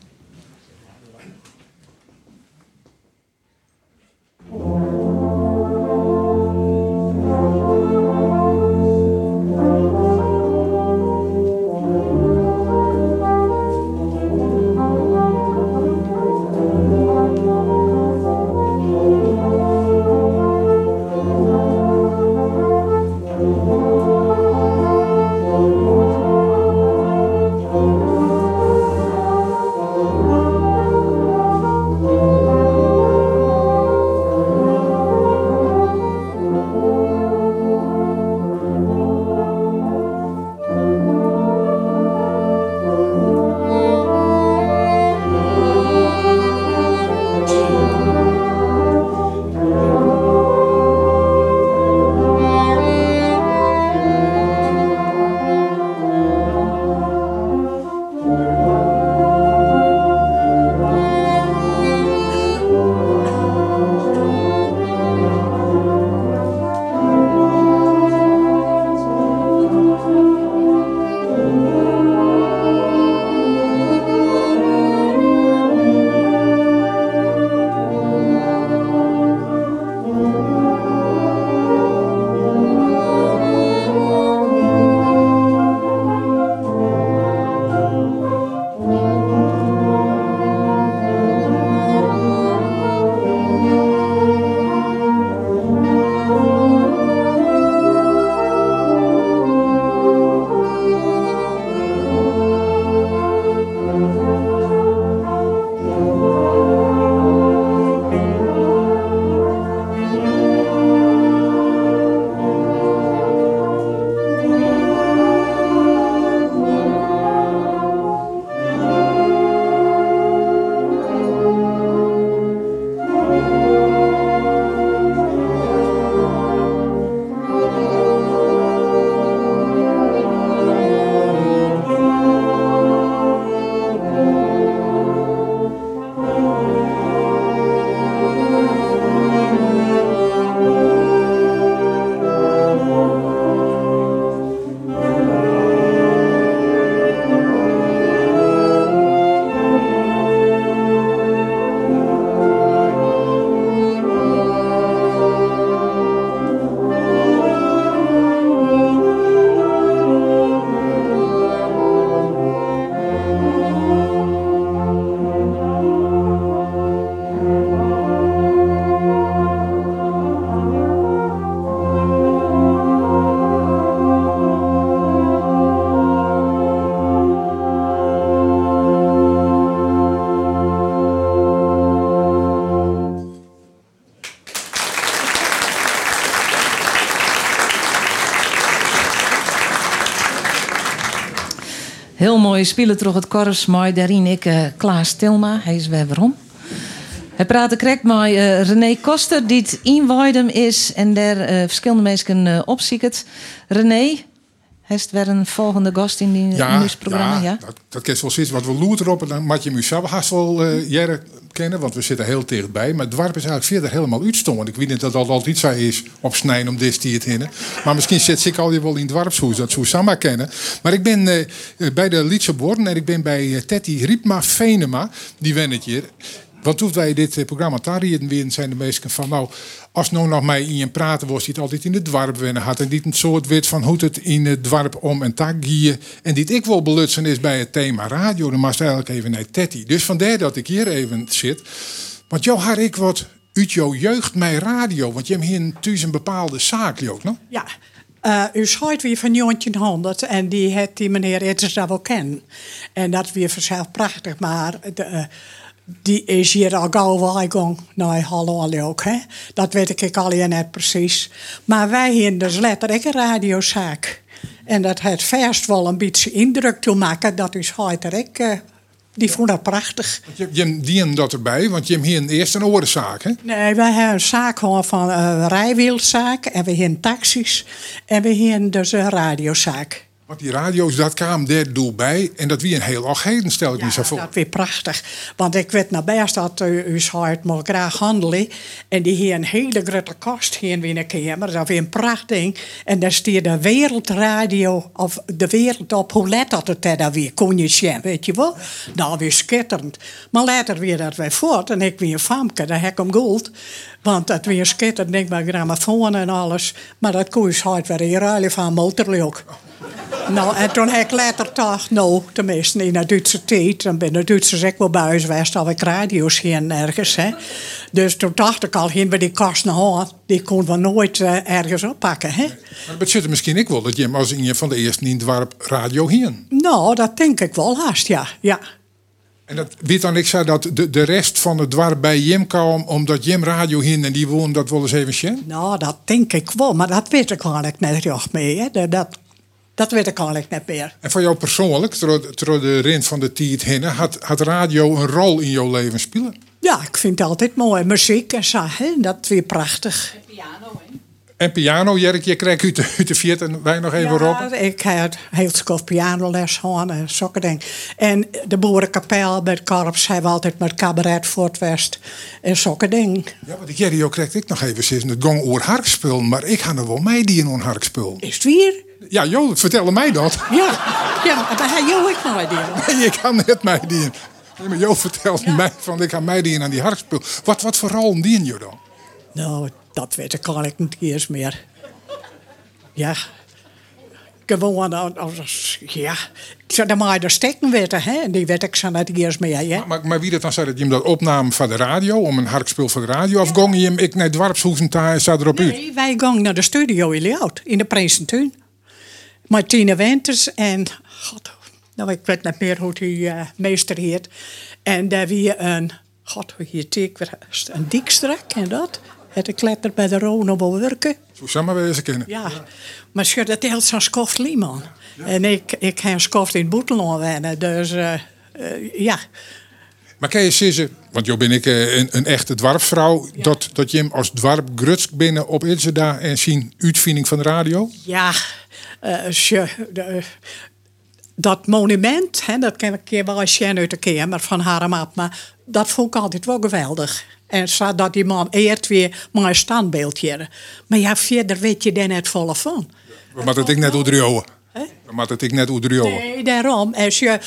We spelen terug het korps, maar daarin ik Klaes Tilma. Hij is weer waarom. Hij praatte correct met René Koster, die in Weidum is en daar verschillende mensen opziekt. René, heeft weer een volgende gast in die nieuwsprogramma? Ja, dat kan wel zoiets. Wat we loert erop en dan moet je Musab haast wel jaren kennen, want we zitten heel dichtbij. Maar het dorp is eigenlijk verder helemaal uitstonden. Ik weet niet dat dat altijd iets is op snijden om dit te hinnen. Maar misschien zit ik al je wel in het Dwarpshuis, dat zou Samma kennen. Maar ik ben bij de Lietse Borden en ik ben bij Tetti Riepma Venema, die wennet hier. Want toen wij dit programma tarieerden weer, zijn de meesten van nou, als nou nog mij in je praten was die het altijd in het dwarp wennen had en die een soort wit van hoe het in het dwarp om en tak hier en die ik wil belutsen is bij het thema radio, dan mag eigenlijk even naar Tetti. Dus vandaar dat ik hier even zit, want jou had ik wat uit jouw jeugd mijn radio, want je hebt hier thuis een bepaalde zaak ook, no? Ja. U schijt weer van 1900 en die had die meneer Idzerda wel kennen en dat weer vanzelf prachtig, maar Die is hier al gauw wel gang. Nee, hallo, hallo ook, hè. Dat weet ik al hier net precies. Maar wij hier dus letterlijk een radiozaak. En dat het vast wel een beetje indruk te maken. Dat is heiterlijk. Die vond dat prachtig. Die hem dat erbij, want je hebt hier eerst een orenzaak, hè? Nee, wij hebben een zaak van rijwielzaak. En we hebben taxis. En we hebben dus een radiozaak. Want die radio's, dat kwam der doel bij. En dat wie een heel algheden, stel ik me zo voor. Ja, dat weer prachtig. Want ik weet naar best dat u het maar graag handelen. En die hier een hele grote kast hier in de kamer. Dat weer een prachtding. En daar stier de wereldradio, of de wereld op. Hoe let dat het daar weer? Kon je zien, weet je wel? Nou, weer schitterend. Maar later weer dat wij voort. En ik weer een famke, daar heb ik hem gold. Want dat weer schitterend. Ik ben grammofoon en alles. Maar dat kon je hard weer in ruilen van motorleuk. Nou, en toen heb ik later toch, nou, tenminste in de Duitse tijd, dan ben de Duitsers ook wel buis geweest, al ik radio's hier ergens, hè. Dus toen dacht ik al, heen bij die kast naar hand, die kon we nooit ergens oppakken, hè. Maar het zit er misschien ook wel, dat je hem als in van de eerste in het dorp radio hier. Nou, dat denk ik wel haast, ja. En dat weet dan ik zei dat de rest van het dwarp bij Jim kwam omdat Jim radio hing en die woonde dat wel eens even zien? Nou, dat denk ik wel, maar dat weet ik eigenlijk net nog mee, hè. Dat weet ik eigenlijk net meer. En voor jou persoonlijk, door de rand van de tijd heen, had radio een rol in jouw leven spelen? Ja, ik vind het altijd mooi. Muziek en zo, hè? Dat weer prachtig. En piano, hè? En piano, Jerk, je krijgt uit de viert en wij nog even roepen. Ja, ik had heel veel pianoles gehad en zulke dingen. En de boerenkapel met Karps hebben we altijd met cabaret voor het West en zulke dingen. Ja, want Jerry, krijg ik nog even zitten. Het gong oor harkspul, maar ik ga er wel mee die in oor harkspul. Is het weer? Ja, joh, vertel mij dat. Ja, maar hij joh, ik kan mij dienen. Nee, ik kan net mij dienen. Nee, maar joh vertelt mij van, ik ga mij dienen aan die harkspul. Wat voor rol dien je dan? Nou, dat weet ik eigenlijk niet eens meer. Ja. Gewoon als, ja. Dan mag je de stekken weten, hè. En die weet ik zo net eerst meer, ja. Maar wie dat dan zei dat je hem dat opnam van de radio, om een harkspul van de radio, of gong je hem, ik naar Dwarpshuis en daar staat erop uit? Nee, wij gingen naar de studio in Liout, in de Prinsentuin. Martine Winters en... God, nou, ik weet niet meer hoe die meester heet. En daar weer een... God, hoe heet die? Een Dijkstra, en dat. Het kletter bij de Rono bewerken. Zo zou maar wezen kennen. Ja, maar sure, dat deelt zo'n skoft Lieman. Ja. En ik heb een skoft in het Boetelon wennen, dus ja... Maar kan je zeggen, want joh ben ik een echte dwarpsvrouw... Ja. Dat je hem als dwarp grutsk binnen op Idzerda en zien uitvinding van de radio? Ja, dat monument, hè, dat ken ik wel eens uit de kamer van Haramap... maar dat vond ik altijd wel geweldig. En dat die man eert weer maar een standbeeld hier. Maar ja, verder weet je daar net volle van. Ja, maar dat ik net hoe maar dat ik net oedrioen. Nee, daarom. Als je,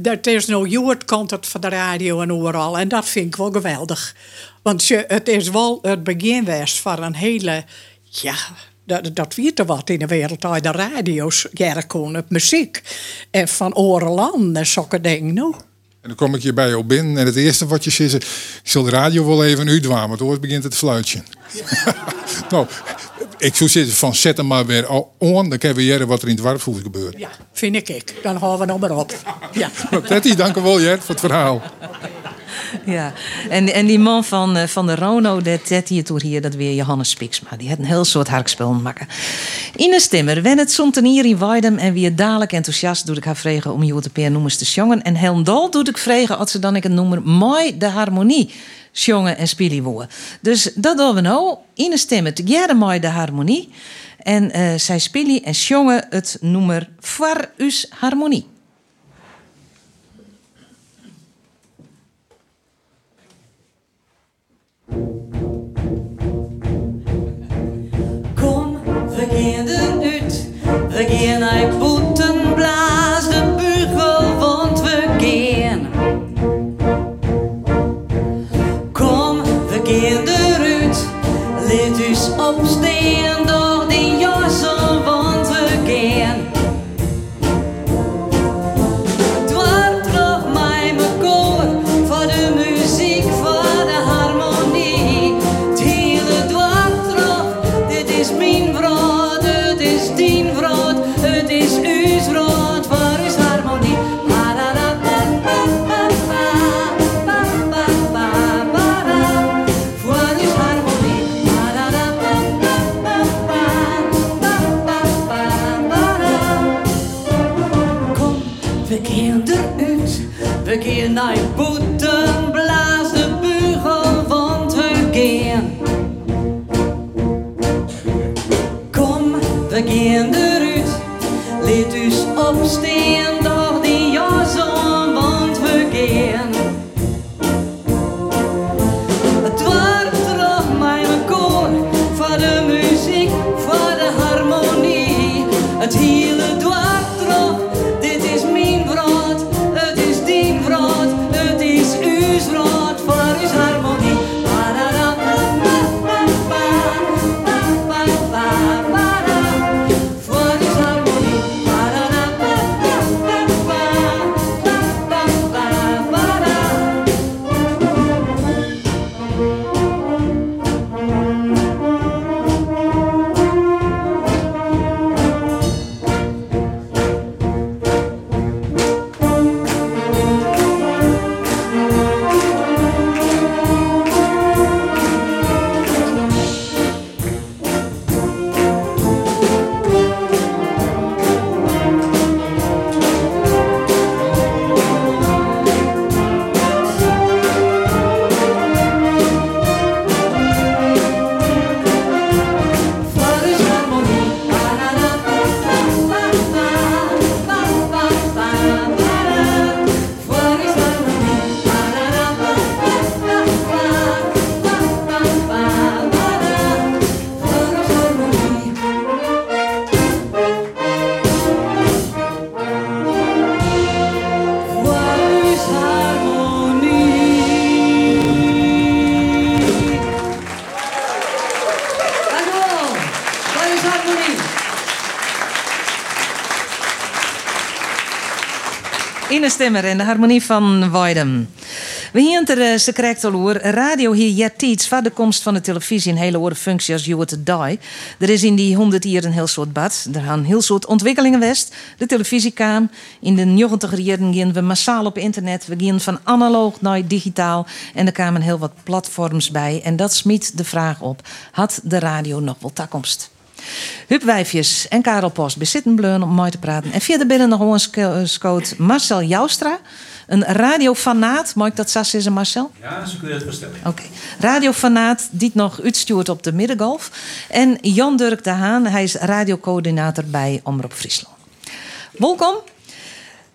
dat is nou Joert, komt het van de radio en overal. En dat vind ik wel geweldig. Want het is wel het begin geweest van een hele... Ja, dat weet er wat in de wereld. Uit de radio's, Jerko, het muziek. En van Orenland en zulke dingen. Nou. En dan kom ik je bij jou binnen. En het eerste wat je zegt, ik zal de radio wel even uitdwaan. Want hoor begint het fluitje. Ja. Nou... Ik zou zeggen van zet hem maar weer aan, dan kunnen we jaren wat er in het dwarpshuis gebeurt. Ja, vind ik. Dan houden we nog maar op. Ja. Tetty, dank u wel Jer voor het verhaal. Ja, en die man van de Rono, dat hier toen hier, dat weer Johannes Spiksma. Die had een heel soort harkspel maken. Inez Stemmer, wen het sontenier in Weidum en wie dadelijk enthousiast doet ik haar vregen om Joe de Peer noemers te jongen. En heel dol doet ik vregen als ze dan ik het noemer mooi de harmonie. Jongen en spieliwoe. Dus dat doen we nou. Inez Stemmer, jij de mooi de harmonie. En zij spielie en jongen het noemer Voor Us Harmonie. Kom, we gaan eruit. We gaan naar boeten blaas de bugel, want we gaan. Kom, we gaan eruit. Let ons opstaan door die jassen, want we gaan. Dwarp trof mij mijn koor voor de muziek, voor de harmonie. Het hele dwarp trof, dit is mijn brood, het is dien brood, het is u. We gaan eruit, we gaan naar boeten, blaas de bugel, want we gaan. Kom, we gaan eruit, laat ons opstaan, door die jas om, want we gaan. Het wordt terug mijn koor, voor de muziek, voor de harmonie, het hele dwars. Inez Stemmer en de harmonie van Weidum. We hier er ze krijgt al hoor. Radio hier jatiets voor de komst van de televisie een hele oren functie als you to die. Er is in die 100 jaar een heel soort bad. Er gaan een heel soort ontwikkelingen west. De televisie kwam. In de 90 jaren gingen we massaal op internet. We gingen van analoog naar digitaal. En er kwamen heel wat platforms bij. En dat smiet de vraag op. Had de radio nog wel toekomst? Huub Wijfjes en Karel Post bezitten bleun om mooi te praten. En via de binnen nog eens scoot Marcel Joustra. Een radiofanaat. Mag ik dat zo zeggen, Marcel? Ja, zo kun je dat bestellen. Oké. Radiofanaat die het nog uitstuurt op de Middengolf. En Jan Dirk de Haan. Hij is radiocoördinator bij Omroep Friesland. Welkom.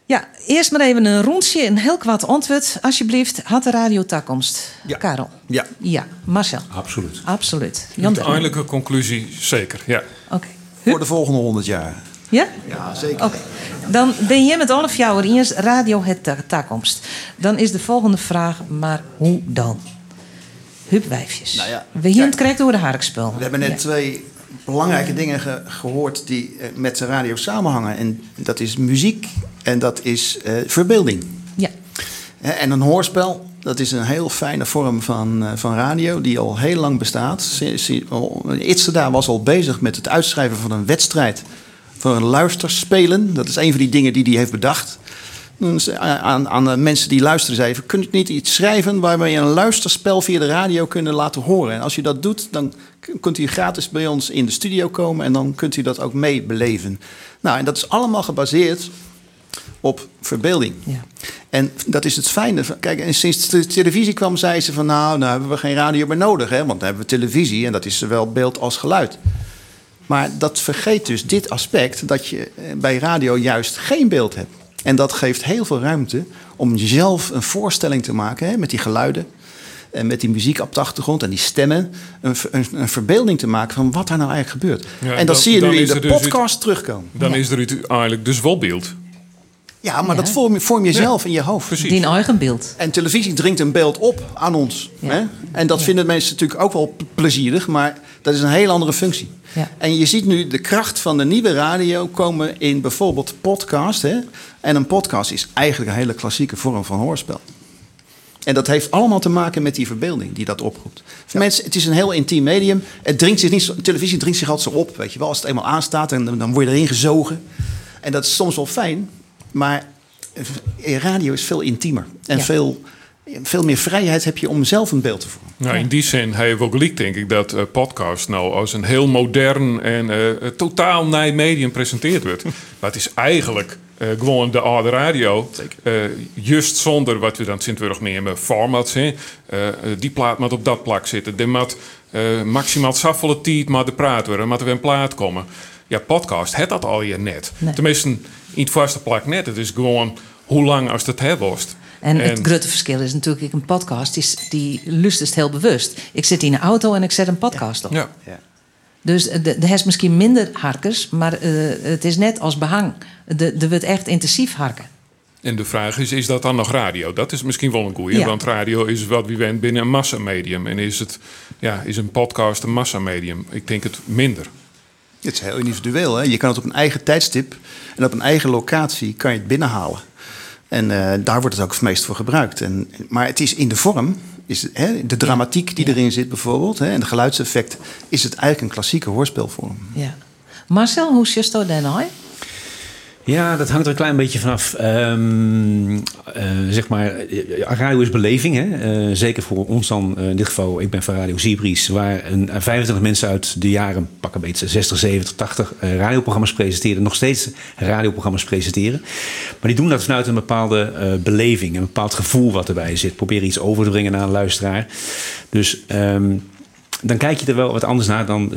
Ja, eerst maar even een rondje. Een heel kwaad antwoord. Alsjeblieft, had de radio toekomst? Ja. Karel? Ja. Ja. Marcel? Absoluut. Absoluut. Jan de eindelijke conclusie, zeker. Ja. Okay. Voor de volgende 100 jaar. Ja? Ja, zeker. Okay. Dan ben je met alle jouw eens radio het toekomst. Dan is de volgende vraag, maar hoe dan? Huub Wijfjes. Nou ja. We hier krijgt door de harkspel. We hebben net twee belangrijke dingen gehoord die met de radio samenhangen. En dat is muziek en dat is verbeelding. Ja. En een hoorspel, dat is een heel fijne vorm van radio die al heel lang bestaat. Idzerda was al bezig met het uitschrijven van een wedstrijd voor een luisterspelen. Dat is een van die dingen die hij heeft bedacht. Aan mensen die luisteren zei: kun je niet iets schrijven waarmee je een luisterspel via de radio kunnen laten horen? En als je dat doet, dan kunt u gratis bij ons in de studio komen en dan kunt u dat ook meebeleven. Nou, en dat is allemaal gebaseerd op verbeelding. Ja. En dat is het fijne. Kijk, en sinds de televisie kwam, zei ze van nou hebben we geen radio meer nodig, hè? Want dan hebben we televisie en dat is zowel beeld als geluid. Maar dat vergeet dus dit aspect, dat je bij radio juist geen beeld hebt. En dat geeft heel veel ruimte om zelf een voorstelling te maken, hè, met die geluiden en met die muziek op de achtergrond en die stemmen. Een verbeelding te maken van wat daar nou eigenlijk gebeurt. Ja, en dat zie je nu in de podcast terugkomen. Dan is er eigenlijk dus wel beeld. Ja, maar dat vorm je zelf in je hoofd. Precies. Die eigen beeld. En televisie dringt een beeld op aan ons. Ja. Hè? En dat vinden mensen natuurlijk ook wel plezierig, maar dat is een heel andere functie. Ja. En je ziet nu de kracht van de nieuwe radio komen in bijvoorbeeld podcast. Hè? En een podcast is eigenlijk een hele klassieke vorm van hoorspel. En dat heeft allemaal te maken met die verbeelding die dat oproept. Voor mensen, het is een heel intiem medium. Het dringt zich niet, televisie dringt zich altijd zo op. Weet je wel? Als het eenmaal aanstaat, en dan word je erin gezogen. En dat is soms wel fijn. Maar radio is veel intiemer. En veel meer vrijheid heb je om zelf een beeld te vormen. Nou, in die zin heb je wel gelijk, denk ik, dat podcast nou als een heel modern en totaal nieuw medium presenteerd wordt. Maar het is eigenlijk gewoon de oude radio. Just zonder wat we dan Sint-Wurg nemen, formats. Die plaat moet op dat plak zitten. Die moet maximaal saffelen tijd maar de praat worden. Maar er weer een plaat komen. Ja, podcast heeft dat al je net. Nee. Tenminste, in het vaste plak net. Het is gewoon hoe lang als het herborst. En het grote verschil is natuurlijk, ik een podcast die lust is heel bewust. Ik zit in een auto en ik zet een podcast op. Ja. Ja. Dus er is misschien minder harkers, maar het is net als behang. Er wordt echt intensief harken. En de vraag is dat dan nog radio? Dat is misschien wel een goeie, ja. Want radio is wat wie went binnen een massamedium. En is een podcast een massamedium? Ik denk het minder. Het is heel individueel, hè? Je kan het op een eigen tijdstip en op een eigen locatie kan je het binnenhalen. En daar wordt het ook het meest voor gebruikt. Maar het is in de vorm, de dramatiek die erin zit bijvoorbeeld... Hè, en de geluidseffect, is het eigenlijk een klassieke hoorspelvorm. Ja. Marcel, hoe is dat dan al? Ja, dat hangt er een klein beetje vanaf. Radio is beleving. Hè? Zeker voor ons dan, in dit geval, ik ben van Radio Seabreeze... waar 25 mensen uit de jaren, pak een beetje 60, 70, 80... radioprogramma's presenteren, nog steeds radioprogramma's presenteren. Maar die doen dat vanuit een bepaalde beleving, een bepaald gevoel wat erbij zit. Proberen iets over te brengen aan een luisteraar. Dus... dan kijk je er wel wat anders naar dan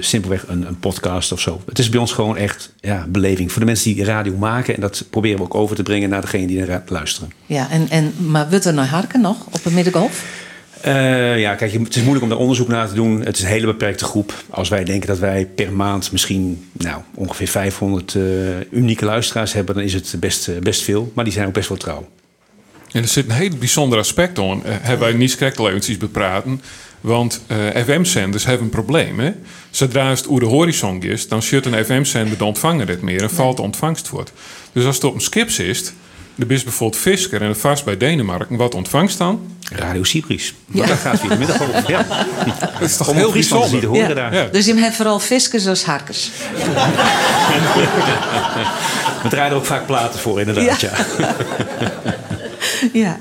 simpelweg een podcast of zo. Het is bij ons gewoon echt beleving. Voor de mensen die radio maken. En dat proberen we ook over te brengen naar degene die naar luisteren. Ja, maar wordt er nou harken nog op het Middengolf? Kijk, het is moeilijk om daar onderzoek naar te doen. Het is een hele beperkte groep. Als wij denken dat wij per maand misschien ongeveer 500 unieke luisteraars hebben... dan is het best veel. Maar die zijn ook best wel trouw. En er zit een heel bijzonder aspect aan. Hebben wij niet krekkeleuntjes bepraten. Want FM-zenders hebben een probleem. Hè? Zodra het over de horizon is, dan shut een FM-zender de ontvanger het meer en valt de ontvangst voort. Dus als het op een skip zit, er is bijvoorbeeld Fisker en het vast bij Denemarken, wat ontvangst dan? Radio Seabreeze. Ja. Dat gaat via de middag over. Ja. Dat is toch heel bijzonder. Te horen daar. Ja. Dus je hebt vooral Fiskers als harkers. Ja. We draaien ook vaak platen voor, inderdaad. Ja. Ja,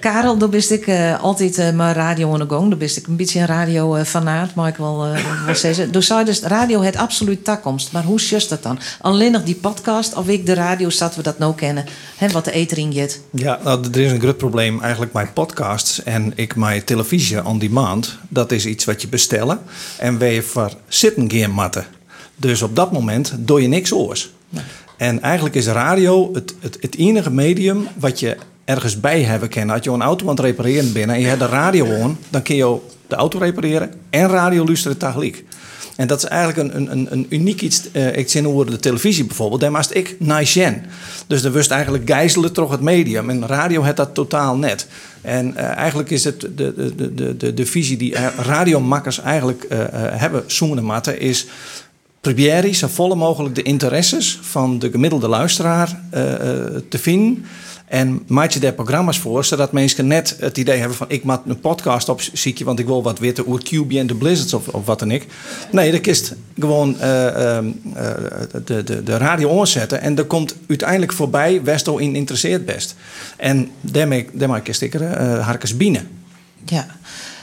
Karel, dan wist ik altijd maar radio aan de gang. Dan wist ik een beetje een radiofanaat, maar ik wel zeggen. Dus zei dus, radio het absoluut takkomst. Maar hoe is dat dan? Alleen nog die podcast, of ik de radio zat, we dat nou kennen. Hè, wat de eter in gaat. Ja, nou, er is een groot probleem eigenlijk met podcasts en ik mijn televisie on demand. Dat is iets wat je bestellen en waar je voor zitten geen matten. Dus op dat moment doe je niks oors. Nee. En eigenlijk is radio het enige medium wat je ergens bij hebben kan. Als je een auto aan het repareren bent en je hebt de radio aan... dan kun je de auto repareren en radio luisteren tegelijk. En dat is eigenlijk een uniek iets. Ik zie over de televisie bijvoorbeeld. Daar maast ik naïsjen. Dus dan wist eigenlijk gijzelen toch het medium. En radio had dat totaal net. En eigenlijk is het de visie die radiomakkers eigenlijk hebben... zoenen matten is... probeer je zo volle mogelijk de interesses van de gemiddelde luisteraar te vinden. En maak je daar programma's voor, zodat mensen net het idee hebben van... ik maak een podcast op, ziekje, want ik wil wat weten over QB en de Blizzards of wat dan ik. Nee, dan kist gewoon de radio aanzetten en er komt uiteindelijk voorbij... Westo in interesseert best. En daarmee kist ik er harkens binnen. Ja,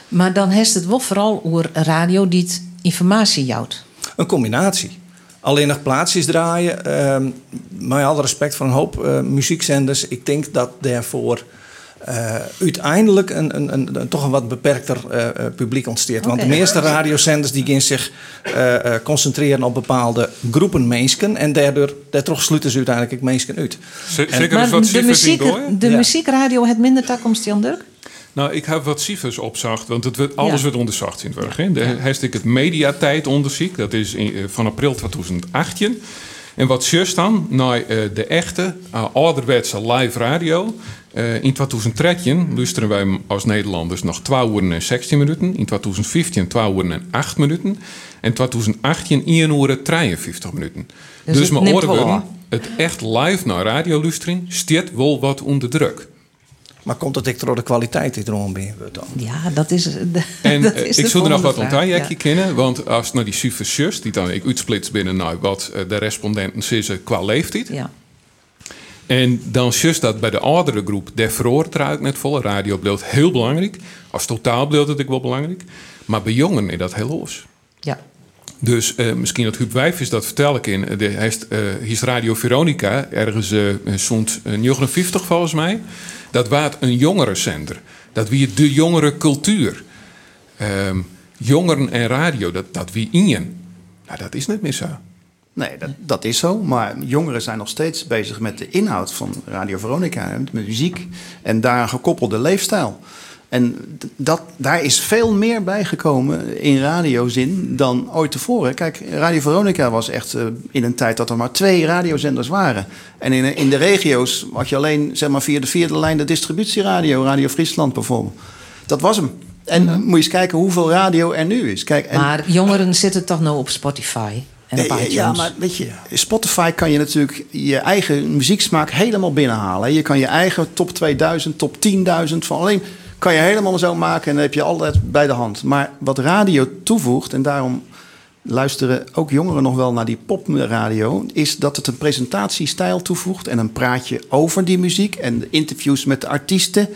maar dan heeft het wel vooral over radio die het informatie jouwt. Een combinatie. Alleen nog plaatsjes draaien. Met alle respect voor een hoop muziekzenders. Ik denk dat daarvoor uiteindelijk toch een wat beperkter publiek ontsteert. Okay. Want de meeste radiozenders die gaan zich concentreren op bepaalde groepen mensen. En daardoor sluiten ze uiteindelijk mensen uit. De muziekradio het minder takkomst, Jan Dirk? Nou, ik heb wat cijfers opzocht, want alles wordt onderzocht in het werk. Daar heb ik het mediatijd onderzoek, dat is van april 2018. En wat zus dan? Nou, de echte, ouderwetse live radio. In 2013 luisteren wij als Nederlanders nog 2 uur en 16 minuten. In 2015 2 uur en 8 minuten. En 2018 1 uur en 53 minuten. Dus met andere woorden, het echt live naar radio luisteren stiert wel wat onder druk. Maar komt dat ik door de kwaliteit die erom ben? Ja, dat is. Ik zou er nog wat ontwijkje kennen. Want als het naar die cijfers die dan ik uitsplits binnen wat de respondenten zeggen qua leeftijd. Ja. En dan zus dat bij de oudere groep, der veroort eruit net volle. Radiobeeld heel belangrijk. Als totaalbeeld dat ik wel belangrijk. Maar bij jongeren is dat heel los. Ja. Dus misschien dat Huub Wijfjes dat vertel ik in. Hij is Radio Veronica, ergens zond 59 volgens mij. Dat waard een jongerenzender. Dat wie de jongere cultuur. Jongeren en radio, dat wie in je. Nou, dat is niet meer zo. Nee, dat is zo. Maar jongeren zijn nog steeds bezig met de inhoud van Radio Veronica. Met muziek en daaraan gekoppelde leefstijl. En daar is veel meer bijgekomen in radiozin dan ooit tevoren. Kijk, Radio Veronica was echt in een tijd dat er maar 2 radiozenders waren. En in de regio's had je alleen zeg maar, via de vierde lijn de distributieradio, Radio Friesland bijvoorbeeld. Dat was hem. En moet je eens kijken hoeveel radio er nu is. Kijk, maar jongeren zitten toch nou op Spotify? Ja, maar weet je, Spotify kan je natuurlijk je eigen muzieksmaak helemaal binnenhalen. Je kan je eigen top 2000, top 10.000 van alleen... kan je helemaal zo maken en dan heb je altijd bij de hand. Maar wat radio toevoegt, en daarom luisteren ook jongeren nog wel naar die popradio... is dat het een presentatiestijl toevoegt en een praatje over die muziek... en interviews met de artiesten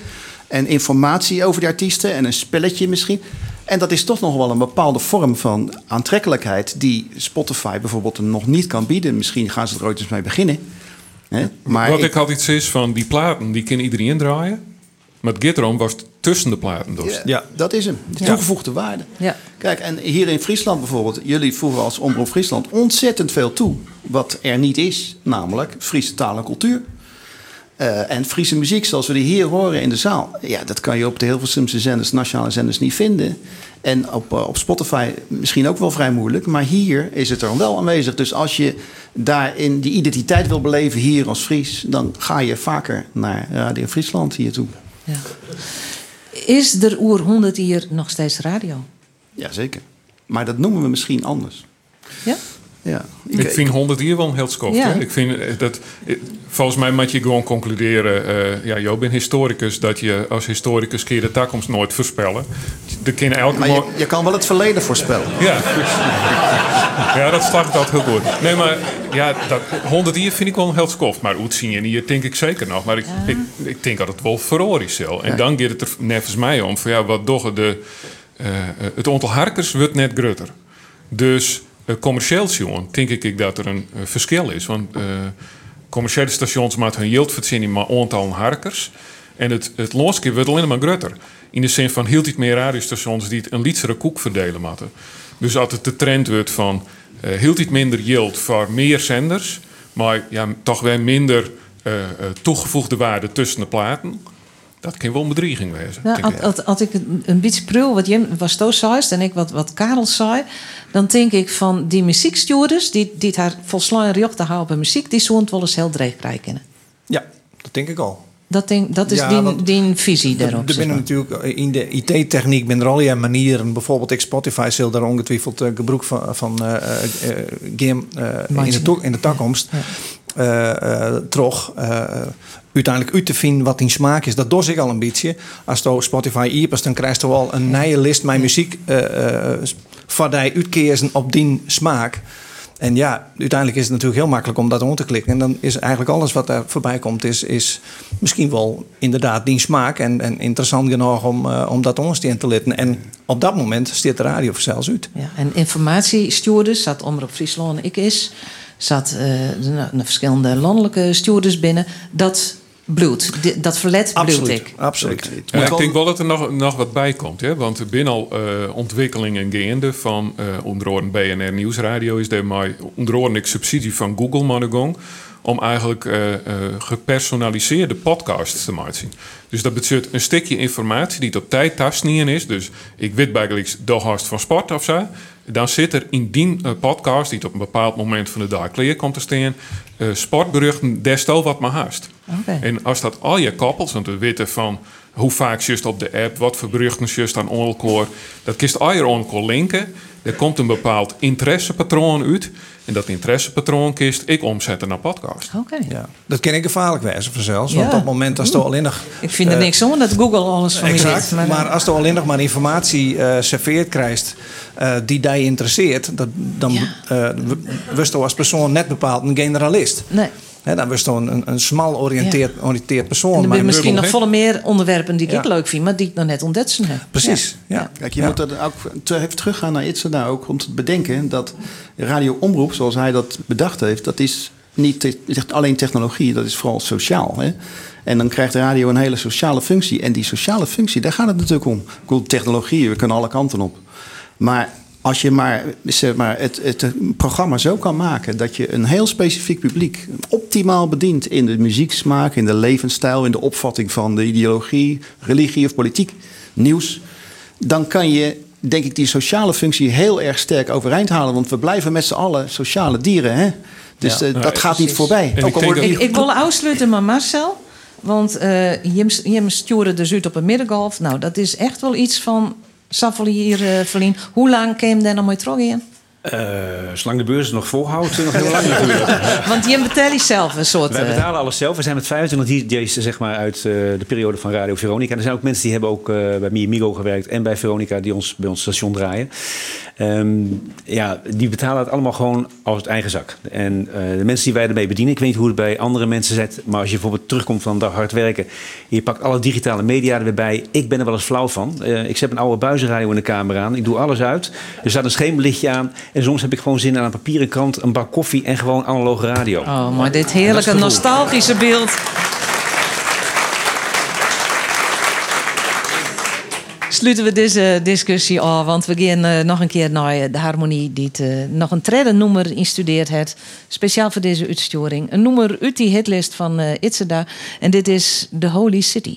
en informatie over de artiesten en een spelletje misschien... En dat is toch nog wel een bepaalde vorm van aantrekkelijkheid... die Spotify bijvoorbeeld nog niet kan bieden. Misschien gaan ze er ooit eens mee beginnen. Hè? Maar wat ik had iets is van die platen, die kan iedereen indraaien. Maar het Gitrom was tussen de platen. Dus. Ja, dat is hem. De toegevoegde waarde. Ja. Kijk, en hier in Friesland bijvoorbeeld... jullie voegen als Omroep Friesland ontzettend veel toe... wat er niet is, namelijk Friese taal en cultuur... en Friese muziek, zoals we die hier horen in de zaal... ja, dat kan je op de Hilversumse zenders, nationale zenders niet vinden. En op Spotify misschien ook wel vrij moeilijk... maar hier is het er wel aanwezig. Dus als je daarin die identiteit wil beleven hier als Fries... dan ga je vaker naar Radio Friesland hiertoe. Ja. Is er oer 100 hier nog steeds radio? Jazeker. Maar dat noemen we misschien anders. Ja? Ja. Ik vind 100 hier wel een heel skoft. Ja. Ik vind dat... Volgens mij moet je gewoon concluderen... je bent historicus... dat je als historicus keer de toekomst nooit voorspellen. Je kan wel het verleden voorspellen. Ja, ja dat slaat dat heel goed. Nee, maar ja, 100 hier vind ik wel een heel skoft. Maar uitzien en hier denk ik zeker nog. Maar ik denk dat het wel verloren is. En dan gaat het er nevens mij om... van ja, wat doggen het aantal harkers wordt net groter. Dus... commercieel station, denk ik dat er een verschil is. Want commerciële stations maken hun yield verzinnen maar aantal harkers. En het landschap wordt alleen maar groter. In de zin van hield het meer radiostations die het een lietsere koek verdelen moeten. Dus altijd de trend wordt van hield het minder yield voor meer zenders, maar ja, toch weer minder toegevoegde waarde tussen de platen. Dat kan wel een bedrieging wezen. Nou, als ik een beetje prul wat Jim was toen zei... en ik wat Karel zei... dan denk ik van die muziekstuurders... die het haar volslaan recht te houden op muziek... die zullen het wel eens heel dreig krijgen. Ja, dat denk ik al. Dat is die visie daarop. Er binnen natuurlijk in de IT-techniek ben er allerlei manieren. Bijvoorbeeld ik Spotify zal daar ongetwijfeld gebruik van in de toekomst. Ja. Uiteindelijk uit te vinden wat in smaak is. Dat doe ik al een beetje. Als je Spotify iepers, dan krijg je wel een nieuwe list met muziek van die uitkeersen op die smaak. En ja, uiteindelijk is het natuurlijk heel makkelijk om dat om te klikken. En dan is eigenlijk alles wat daar voorbij komt, is misschien wel inderdaad die smaak. En interessant genoeg om dat ons te litten. En op dat moment stiert de radio zelfs uit. Ja, en informatiestuurders, zat Omroep Friesland en ik is... zat verschillende landelijke stuurders binnen. Dat bloedt. Dat verlet bloedt ik. Absoluut. Ik denk wel dat er nog wat bij komt. Hè? Want er zijn al ontwikkelingen gaande van onder andere BNR Nieuwsradio. Is daar maar onder andere subsidie van Google Monogong. Om eigenlijk gepersonaliseerde podcasts te maken. Dus dat betekent een stukje informatie die op tijd tastnien is. Dus ik weet bijgelijks de host van sport of zo. Dan zit er in die podcast, die op een bepaald moment van de dag klaar komt te staan... sportberuchten desto wat maar haast. Okay. En als dat al je koppelt, want we weten van hoe vaak just op de app... wat voor beruchten just aan onkoor, dat kist al je onkoor linken... Er komt een bepaald interessepatroon uit. En dat interessepatroon kist ik omzetten naar podcast. Okay. Ja. Dat kan ik gevaarlijk wijzen vanzelf. Ja. Want op het moment als er alleen nog... Ik vind er niks om dat Google alles van exact, je weet. Maar als er alleen nog maar informatie serveert krijgt... die jij interesseert... dan wist je als persoon net bepaald een generalist. Nee. He, dan was dan een smal oriënteerd persoon. En er zijn misschien nog volle meer onderwerpen die ik leuk vind, maar die ik nog net ontdekt heb. Precies. Ja. Ja. Kijk, je moet er ook even teruggaan naar Idzerda ook om te bedenken dat radioomroep, zoals hij dat bedacht heeft, dat is niet alleen technologie, dat is vooral sociaal. Hè? En dan krijgt de radio een hele sociale functie. En die sociale functie, daar gaat het natuurlijk om. Technologie, we kunnen alle kanten op. Maar als je het programma zo kan maken dat je een heel specifiek publiek optimaal bedient in de muzieksmaak, in de levensstijl, in de opvatting van de ideologie, religie of politiek, nieuws, dan kan je, denk ik, die sociale functie heel erg sterk overeind halen. Want we blijven met z'n allen sociale dieren, hè? Dus dat gaat niet voorbij. Ik wil afsluiten met Marcel. Want Jim stuurde dus uit op een middengolf. Nou, dat is echt wel iets van Saffel hier, Verlien. Hoe lang kwam daar nog mooi terug in? Zolang de beurs het nog volhoudt, nog heel lang natuurlijk. Want je betalen zelf een soort... Wij betalen alles zelf. We zijn met 25 DJ's zeg maar, uit de periode van Radio Veronica. En er zijn ook mensen die hebben ook bij Migo gewerkt en bij Veronica die bij ons station draaien. Die betalen het allemaal gewoon als het eigen zak. En de mensen die wij ermee bedienen, ik weet niet hoe het bij andere mensen zit, maar als je bijvoorbeeld terugkomt van de hard werken, je pakt alle digitale media er weer bij. Ik ben er wel eens flauw van. Ik zet een oude buizenradio in de kamer aan. Ik doe alles uit. Er staat een schemerlichtje aan. En soms heb ik gewoon zin aan een papieren krant, een bak koffie en gewoon analoge radio. Oh, maar dit heerlijke nostalgische beeld. Sluiten we deze discussie af, want we gaan nog een keer naar de harmonie die nog een derde nummer instudeerd heeft. Speciaal voor deze uitsturing. Een nummer uit die hitlist van Idzerda. En dit is The Holy City.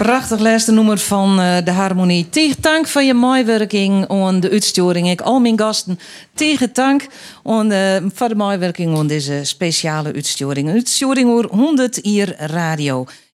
Prachtig laatste nummer van de harmonie. Tegen dank voor je meewerking aan de uitsturing. Ik al mijn gasten tegen dank voor de meewerking aan deze speciale uitsturing. Een uitsturing over 100 jaar radio.